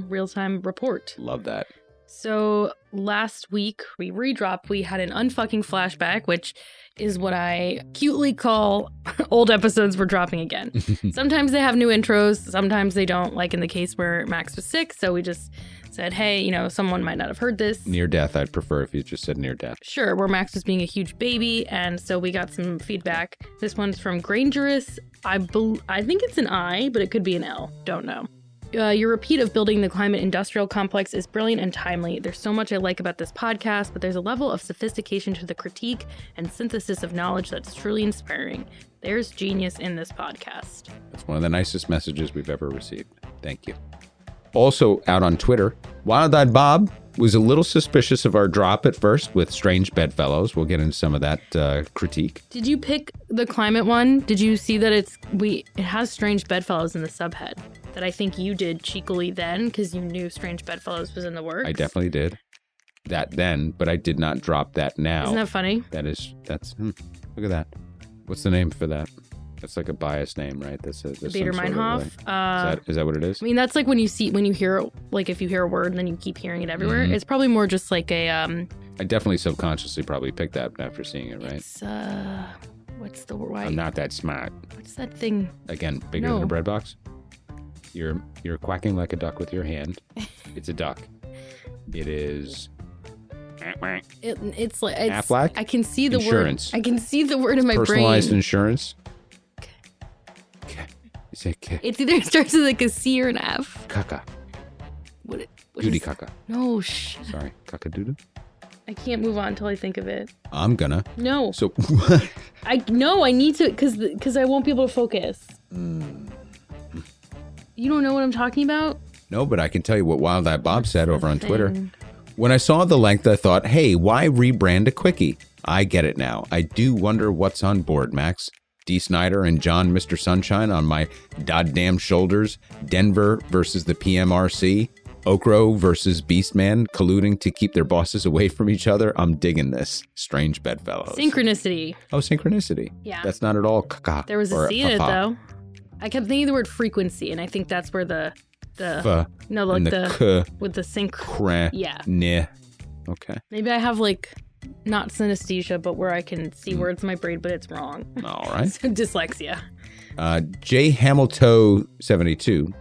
real-time report. Love that. So last week we redropped. We had an unfucking flashback, which is what I cutely call old episodes we're dropping again. Sometimes they have new intros, sometimes they don't, like in the case where Max was sick, so we just said, hey, someone might not have heard this. Near death, I'd prefer if you just said near death. Sure, where Max was being a huge baby, and so we got some feedback. This one's from Grangerous. I think it's an I, but it could be an L. Don't know. Your repeat of building the climate industrial complex is brilliant and timely. There's so much I like about this podcast, but there's a level of sophistication to the critique and synthesis of knowledge that's truly inspiring. There's genius in this podcast. That's one of the nicest messages we've ever received. Thank you. Also out on Twitter, Wild-Eyed Bob was a little suspicious of our drop at first with Strange Bedfellows. We'll get into some of that critique. Did you pick the climate one? Did you see that it has Strange Bedfellows in the subhead? That I think you did cheekily then because you knew Strange Bedfellows was in the works. I definitely did that then, but I did not drop that now. Isn't that funny? That's look at that. What's the name for that? That's like a biased name, right? That's a Bader Meinhof. Is that what it is? I mean, that's like when you hear like if you hear a word and then you keep hearing it everywhere. Mm-hmm. It's probably more just like a. I definitely subconsciously probably picked that after seeing it, right? It's what's the word? I'm not that smart. What's that thing? Again, bigger than a bread box. You're quacking like a duck with your hand. It's a duck. It is. It's like Aflac. I can see the insurance. Word. I can see the word it's in my personalized brain. Personalized insurance. Okay. It's either it starts with like a C or an F. Caca. What Duty caca. No shit. Sorry, caca doodoo. I can't move on until I think of it. I'm gonna. No. So. I need to because I won't be able to focus. You don't know what I'm talking about? No, but I can tell you what Wild-Eyed Bob said over on Twitter. When I saw the length, I thought, hey, why rebrand a quickie? I get it now. I do wonder what's on board, Max. D. Snyder and John Mr. Sunshine on my goddamn shoulders. Denver versus the PMRC. Okro versus Beastman colluding to keep their bosses away from each other. I'm digging this. Strange Bedfellows. Synchronicity. Oh, synchronicity. Yeah. That's not at all caca. There was a C in it, though. I kept thinking the word frequency, and I think that's where with the sync. Yeah. Nah. Okay. Maybe I have like not synesthesia, but where I can see words in my brain, but it's wrong. All right. So dyslexia. J. Hamilton 72.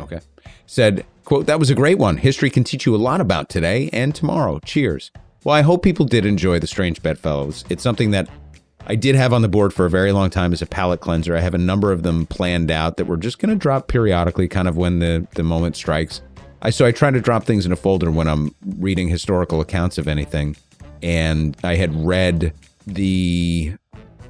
Okay. Said, quote, that was a great one. History can teach you a lot about today and tomorrow. Cheers. Well, I hope people did enjoy the Strange Bedfellows. It's something that I did have on the board for a very long time as a palate cleanser. I have a number of them planned out that we're just going to drop periodically kind of when the moment strikes. So I try to drop things in a folder when I'm reading historical accounts of anything. And I had read the...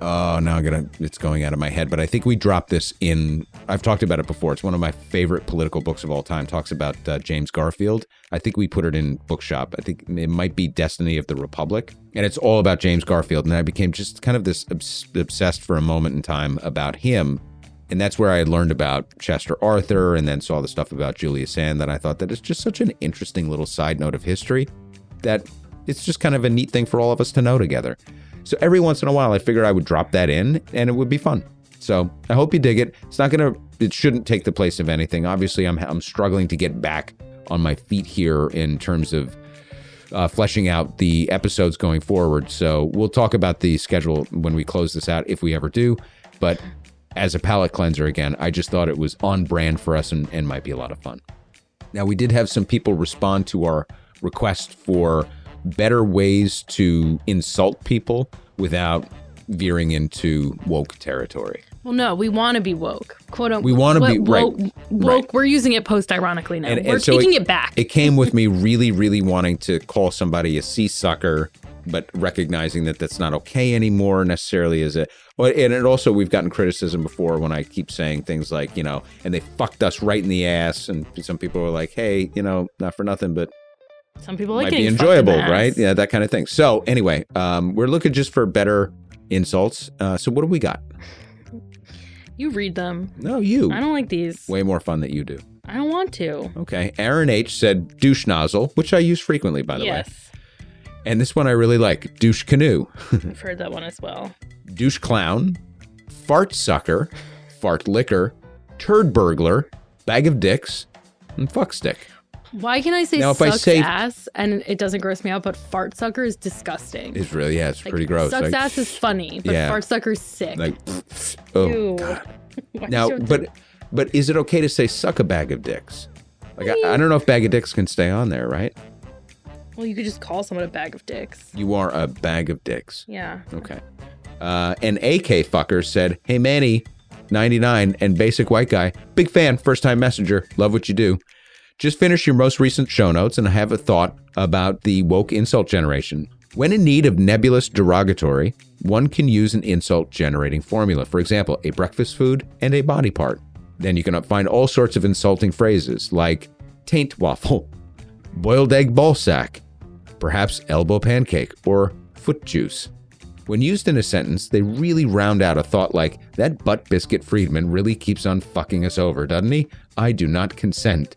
Oh, now it's going out of my head. But I think we dropped this in... I've talked about it before. It's one of my favorite political books of all time. It talks about James Garfield. I think we put it in Bookshop. I think it might be Destiny of the Republic. And it's all about James Garfield. And I became just kind of this obsessed for a moment in time about him. And that's where I had learned about Chester Arthur and then saw the stuff about Julia Sand. And I thought that it's just such an interesting little side note of history that it's just kind of a neat thing for all of us to know together. So every once in a while, I figured I would drop that in and it would be fun. So I hope you dig it. It's not going to it shouldn't take the place of anything. Obviously, I'm struggling to get back on my feet here in terms of fleshing out the episodes going forward. So we'll talk about the schedule when we close this out, if we ever do. But as a palate cleanser, again, I just thought it was on brand for us and might be a lot of fun. Now, we did have some people respond to our request for better ways to insult people without veering into woke territory. Well, no, we want to be woke, quote unquote. We want to be woke. Right. We're using it post-ironically now. We're taking it back. It came with me really wanting to call somebody a sea-sucker, but recognizing that that's not okay anymore necessarily is it. And it also, we've gotten criticism before when I keep saying things like, you know, and they fucked us right in the ass. And some people are like, hey, you know, not for nothing, but some people like it. Might be enjoyable, right? Yeah, that kind of thing. So anyway, we're looking just for better insults. So what do we got? You read them. No, you. I don't like these. Way more fun that you do. I don't want to. Okay. Aaron H. said douche nozzle, which I use frequently, by the way. Yes. And this one I really like, douche canoe. I've heard that one as well. Douche clown, fart sucker, fart licker, turd burglar, bag of dicks, and fuck stick. Why can I say now, sucks ass and it doesn't gross me out, but fart sucker is disgusting. It's really, yeah, it's like, pretty gross. Sucks ass is funny, but fart sucker is sick. Like, oh, God. Now, but is it okay to say suck a bag of dicks? Like, I don't know if bag of dicks can stay on there, right? Well, you could just call someone a bag of dicks. You are a bag of dicks. Yeah. Okay. An AK fucker said, hey, Manny, 99, and basic white guy. Big fan, first time messenger. Love what you do. Just finished your most recent show notes, and I have a thought about the woke insult generation. When in need of nebulous derogatory, one can use an insult generating formula. For example, a breakfast food and a body part. Then you can find all sorts of insulting phrases like taint waffle, boiled egg ball sack, perhaps elbow pancake, or foot juice. When used in a sentence, they really round out a thought like, that butt biscuit Friedman really keeps on fucking us over, doesn't he? I do not consent.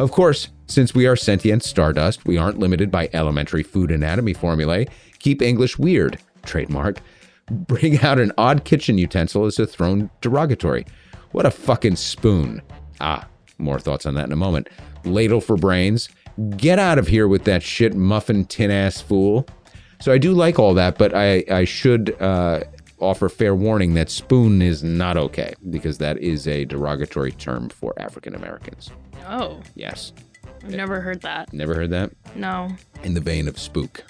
Of course, since we are sentient stardust, we aren't limited by elementary food anatomy formulae. Keep English weird, trademark. Bring out an odd kitchen utensil as a thrown derogatory. What a fucking spoon. Ah, more thoughts on that in a moment. Ladle for brains. Get out of here with that shit, muffin tin ass fool. So I do like all that, but I should offer fair warning that spoon is not okay because that is a derogatory term for African Americans. Oh. Yes. I've never heard that. Never heard that? No. In the vein of spook.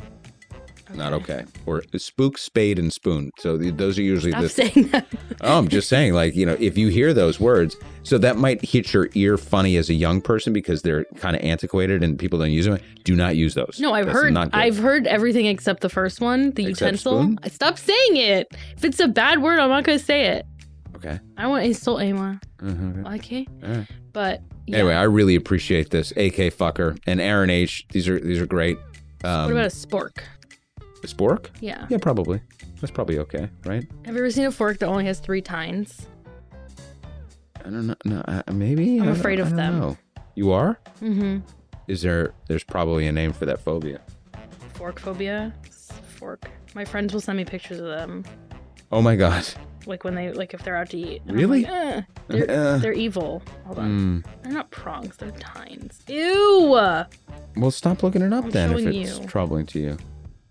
Okay. Not okay. Or spook, spade, and spoon. So those are usually the... Stop saying that. Oh, I'm just saying, like, you know, if you hear those words, so that might hit your ear funny as a young person because they're kind of antiquated and people don't use them. Do not use those. No, I've heard everything except the first one, the except utensil. Spoon? Stop saying it. If it's a bad word, I'm not going to say it. Okay. I won't insult anyone. Mm-hmm. Okay. Right. But yeah. Anyway, I really appreciate this. AK fucker and Aaron H. These are great. What about a spork? A spork? Yeah. Yeah, probably. That's probably okay, right? Have you ever seen a fork that only has 3 tines? I don't know. No, maybe? I'm afraid of them. Know. You are? Mm-hmm. There's probably a name for that phobia. Fork phobia? Fork. My friends will send me pictures of them. Oh my God. Like when they, like if they're out to eat. And really? Like, they're evil. Hold on. They're not prongs, they're tines. Ew! Well, stop looking it up then if it's troubling to you.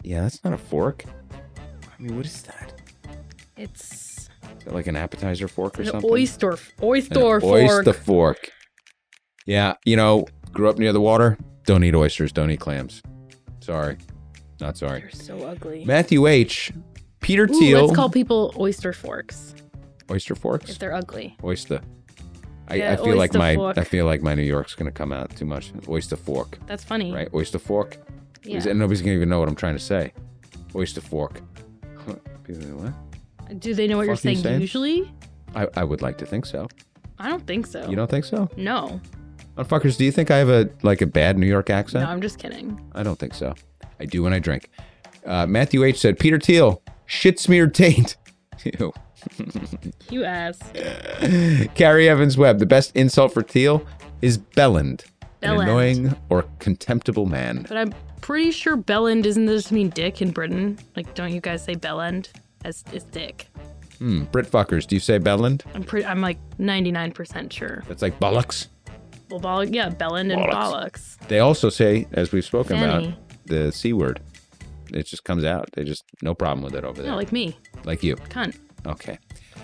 Yeah, that's not a fork. I mean, what is that? It's... Is that like an appetizer fork or something? Oyster fork. Oyster fork. Yeah, you know, grew up near the water. Don't eat oysters. Don't eat clams. Sorry. Not sorry. You're so ugly. Matthew H. Peter Thiel. Let's call people oyster forks. Oyster forks? If they're ugly. Oyster. I feel oyster like my fork. I feel like my New York's going to come out too much. Oyster fork. That's funny. Right? Oyster fork. Yeah. And nobody's going to even know what I'm trying to say. Oyster fork. What? Do they know what you're saying usually? I would like to think so. I don't think so. You don't think so? No. Motherfuckers, do you think I have a bad New York accent? No, I'm just kidding. I don't think so. I do when I drink. Matthew H. said, Peter Thiel, shit smeared taint. Ew. You ass. Carrie Evans Webb, the best insult for Thiel is bellend. An annoying or contemptible man. But I'm pretty sure bellend doesn't just mean dick in Britain. Like, don't you guys say bellend as dick? Brit fuckers. Do you say Belland? I'm like 99% sure. That's like bollocks? Well, yeah, Belland and bollocks. They also say, as we've spoken about, the C word. It just comes out. They just, no problem with it over there. No, like me. Like you. Cunt. Okay.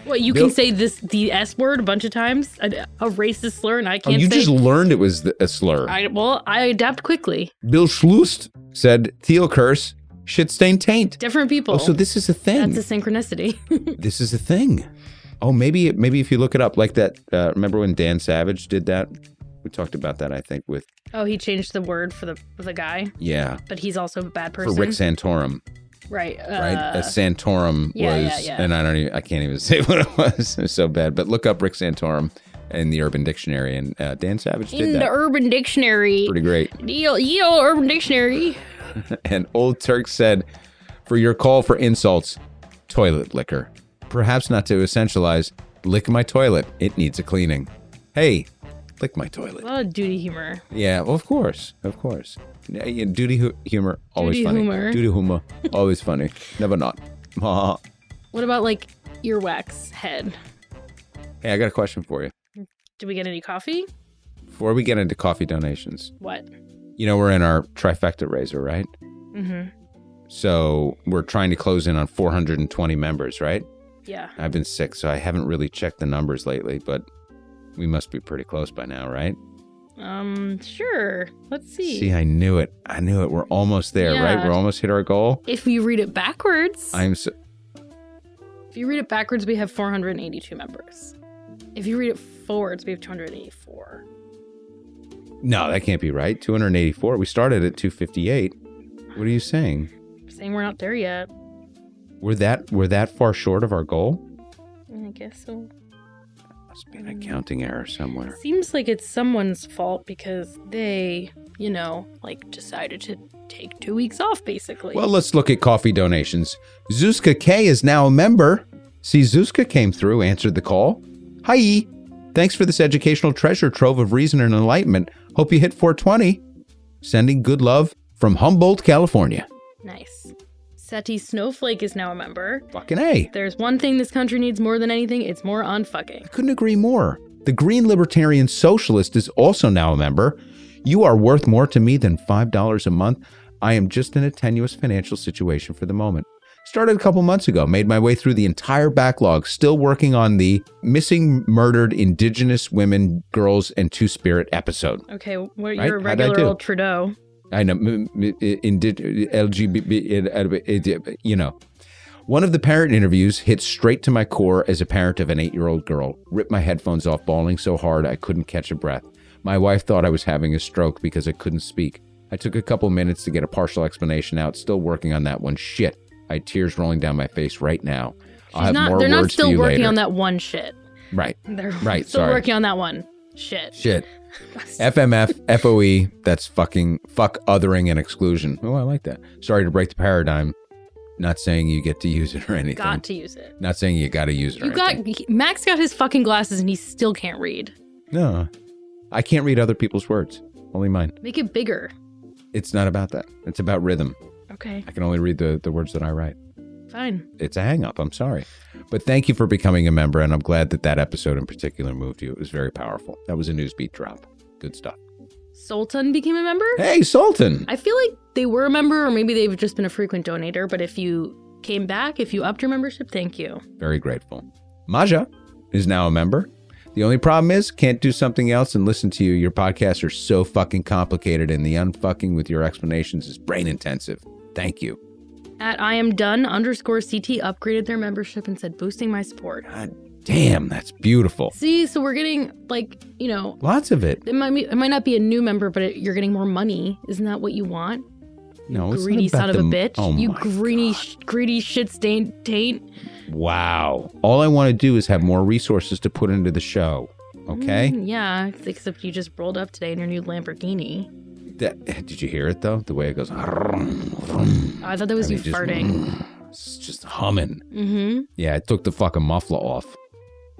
Well, you can say the S word a bunch of times, a racist slur, and I can't say... You just learned it was a slur. I adapt quickly. Bill Schlust said, Thiel curse, shit stain taint. Different people. Oh, so this is a thing. That's a synchronicity. This is a thing. Oh, maybe if you look it up, like that, remember when Dan Savage did that? We talked about that, I think, with... Oh, he changed the word for the guy? Yeah. But he's also a bad person? For Rick Santorum. Right. Right. Santorum was, and I can't even say what it was. It was so bad. But look up Rick Santorum in the Urban Dictionary, and Dan Savage did that. In the Urban Dictionary. Pretty great. Ye old Urban Dictionary. And Old Turk said, for your call for insults, toilet liquor. Perhaps not to essentialize, lick my toilet. It needs a cleaning. Hey, lick my toilet. A lot of duty humor. Yeah, well, of course. Of course. Yeah, duty humor, always duty funny. Humor. Duty humor, always funny. Never not. What about like earwax head? Hey, I got a question for you. Do we get any coffee? Before we get into coffee donations. What? You know, we're in our trifecta raiser, right? Mm-hmm. So we're trying to close in on 420 members, right? Yeah. I've been sick, so I haven't really checked the numbers lately, but we must be pretty close by now, right? Sure. Let's see. See, I knew it. I knew it. We're almost there, right? We're almost hit our goal. If you read it backwards. If you read it backwards, we have 482 members. If you read it forwards, we have 284. No, that can't be right. 284. We started at 258. What are you saying? I'm saying we're not there yet. We're that far short of our goal? I guess so. Must be an accounting error somewhere. Seems like it's someone's fault because they, decided to take 2 weeks off, basically. Well, let's look at coffee donations. Zuzka K is now a member. See, Zuzka came through, answered the call. Hi. Thanks for this educational treasure trove of reason and enlightenment. Hope you hit 420. Sending good love from Humboldt, California. Nice. Seti Snowflake is now a member. Fucking A. There's one thing this country needs more than anything. It's more on fucking. I couldn't agree more. The Green Libertarian Socialist is also now a member. You are worth more to me than $5 a month. I am just in a tenuous financial situation for the moment. Started a couple months ago. Made my way through the entire backlog. Still working on the missing, murdered indigenous women, girls, and two-spirit episode. Okay, what right? You're a regular old Trudeau. I know, LGBT, One of the parent interviews hit straight to my core as a parent of an 8-year-old girl. Ripped my headphones off, bawling so hard I couldn't catch a breath. My wife thought I was having a stroke because I couldn't speak. I took a couple minutes to get a partial explanation out, still working on that one shit. I had tears rolling down my face right now. I'll have more words for you later. They're not still working on that one shit. Right. They're still working on that one. Shit. FMF, FOE, that's fucking, fuck othering and exclusion. Oh, I like that. Sorry to break the paradigm. Not saying you get to use it or anything. Got to use it. Not saying you got to use it or anything. Max got his fucking glasses and he still can't read. No. I can't read other people's words. Only mine. Make it bigger. It's not about that. It's about rhythm. Okay. I can only read the words that I write. Fine. It's a hang up. I'm sorry. But thank you for becoming a member. And I'm glad that episode in particular moved you. It was very powerful. That was a Newsbeat drop. Good stuff. Sultan became a member? Hey, Sultan. I feel like they were a member or maybe they've just been a frequent donator. But if you came back, if you upped your membership, thank you. Very grateful. Maja is now a member. The only problem is can't do something else and listen to you. Your podcasts are so fucking complicated and the unfucking with your explanations is brain intensive. Thank you. At @IamDone_CT upgraded their membership and said, boosting my support. God damn, that's beautiful. See, so we're getting lots of it. It might not be a new member, but you're getting more money. Isn't that what you want? No, it's greedy not about son of a bitch. Oh you greedy, greedy shit stain taint. Wow. All I want to do is have more resources to put into the show. Okay. Yeah, except you just rolled up today in your new Lamborghini. Did you hear it, though? The way it goes. I thought that was you farting. It's just humming. Mm-hmm. Yeah, I took the fucking muffler off.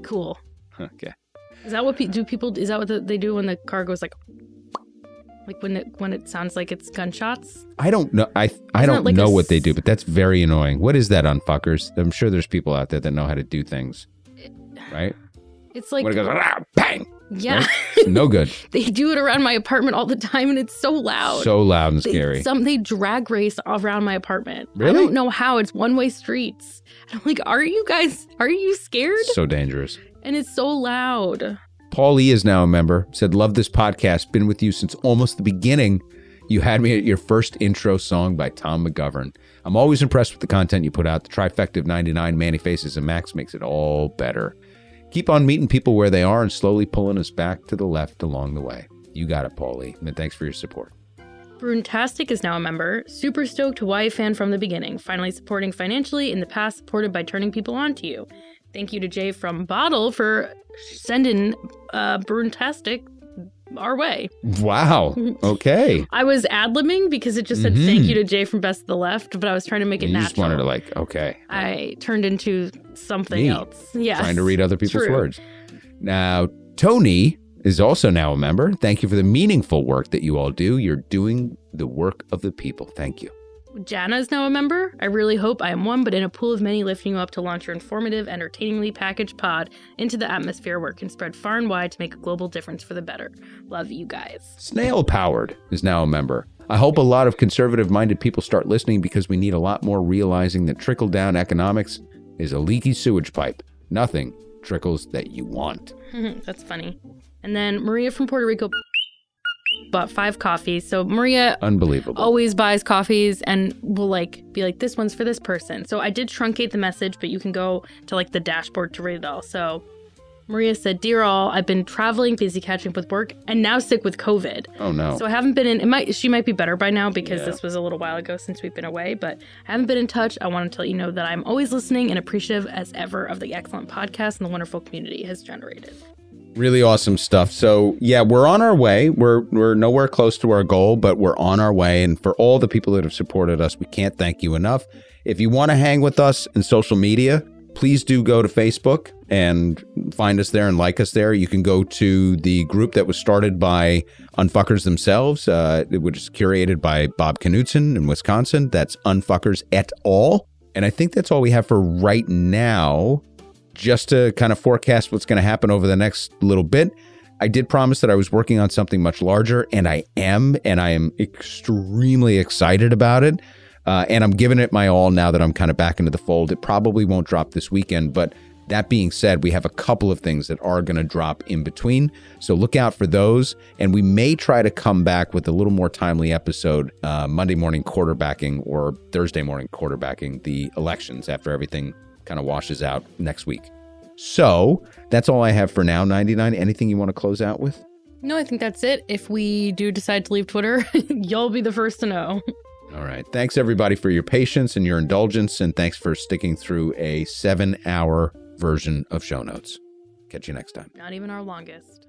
Cool. Okay. Is that what they do when the car goes like... Like when it sounds like it's gunshots? I don't know. I don't like know what they do, but that's very annoying. What is that on fuckers? I'm sure there's people out there that know how to do things, right? It's like... when it goes, ah, bang! Yeah. Right? It's no good. They do it around my apartment all the time, and it's so loud. So loud and scary. They drag race around my apartment. Really? I don't know how. It's one-way streets. And I'm like, are you scared? It's so dangerous. And it's so loud. Paul E. is now a member, said, love this podcast, been with you since almost the beginning. You had me at your first intro song by Tom McGovern. I'm always impressed with the content you put out. The trifecta of 99, Manny Faces, and Max makes it all better. Keep on meeting people where they are and slowly pulling us back to the left along the way. You got it, Paul E., and thanks for your support. Bruntastic is now a member. Super stoked Hawaii fan from the beginning. Finally supporting financially, in the past supported by turning people on to you. Thank you to Jay from Bottle for sending Bruntastic our way. Wow. Okay. I was ad-libbing because it just said thank you to Jay from Best of the Left, but I was trying to make it natural. You just wanted to like, okay. I turned into something else. Yes. Trying to read other people's words. Now, Tony is also now a member. Thank you for the meaningful work that you all do. You're doing the work of the people. Thank you. Jana is now a member. I really hope I am one, but in a pool of many lifting you up to launch your informative, entertainingly packaged pod into the atmosphere where it can spread far and wide to make a global difference for the better. Love you guys. Snail Powered is now a member. I hope a lot of conservative-minded people start listening because we need a lot more realizing that trickle-down economics is a leaky sewage pipe. Nothing trickles that you want. That's funny. And then Maria from Puerto Rico... bought 5 coffees. So Maria always buys coffees and will like be like, this one's for this person. So I did truncate the message, but you can go to like the dashboard to read it all. So Maria said, dear all, I've been traveling, busy catching up with work, and now sick with COVID. Oh no. So I haven't been in, she might be better by now because this was a little while ago since we've been away, but I haven't been in touch. I wanted to let you know that I'm always listening and appreciative as ever of the excellent podcast and the wonderful community it has generated. Really awesome stuff. So yeah, we're on our way. We're nowhere close to our goal, but we're on our way. And for all the people that have supported us, we can't thank you enough. If you want to hang with us in social media, please do go to Facebook and find us there and like us there. You can go to the group that was started by Unfuckers themselves, which is curated by Bob Knutson in Wisconsin. That's Unfuckers et al. And I think that's all we have for right now. Just to kind of forecast what's going to happen over the next little bit, I did promise that I was working on something much larger, and I am extremely excited about it. And I'm giving it my all now that I'm kind of back into the fold. It probably won't drop this weekend, but that being said, we have a couple of things that are going to drop in between. So look out for those. And we may try to come back with a little more timely episode Monday morning quarterbacking or Thursday morning quarterbacking the elections after everything kind of washes out next week. So that's all I have for now. 99, anything you want to close out with? No, I think that's it. If we do decide to leave Twitter, you'll be the first to know. All right. Thanks everybody for your patience and your indulgence. And thanks for sticking through a 7-hour version of show notes. Catch you next time. Not even our longest.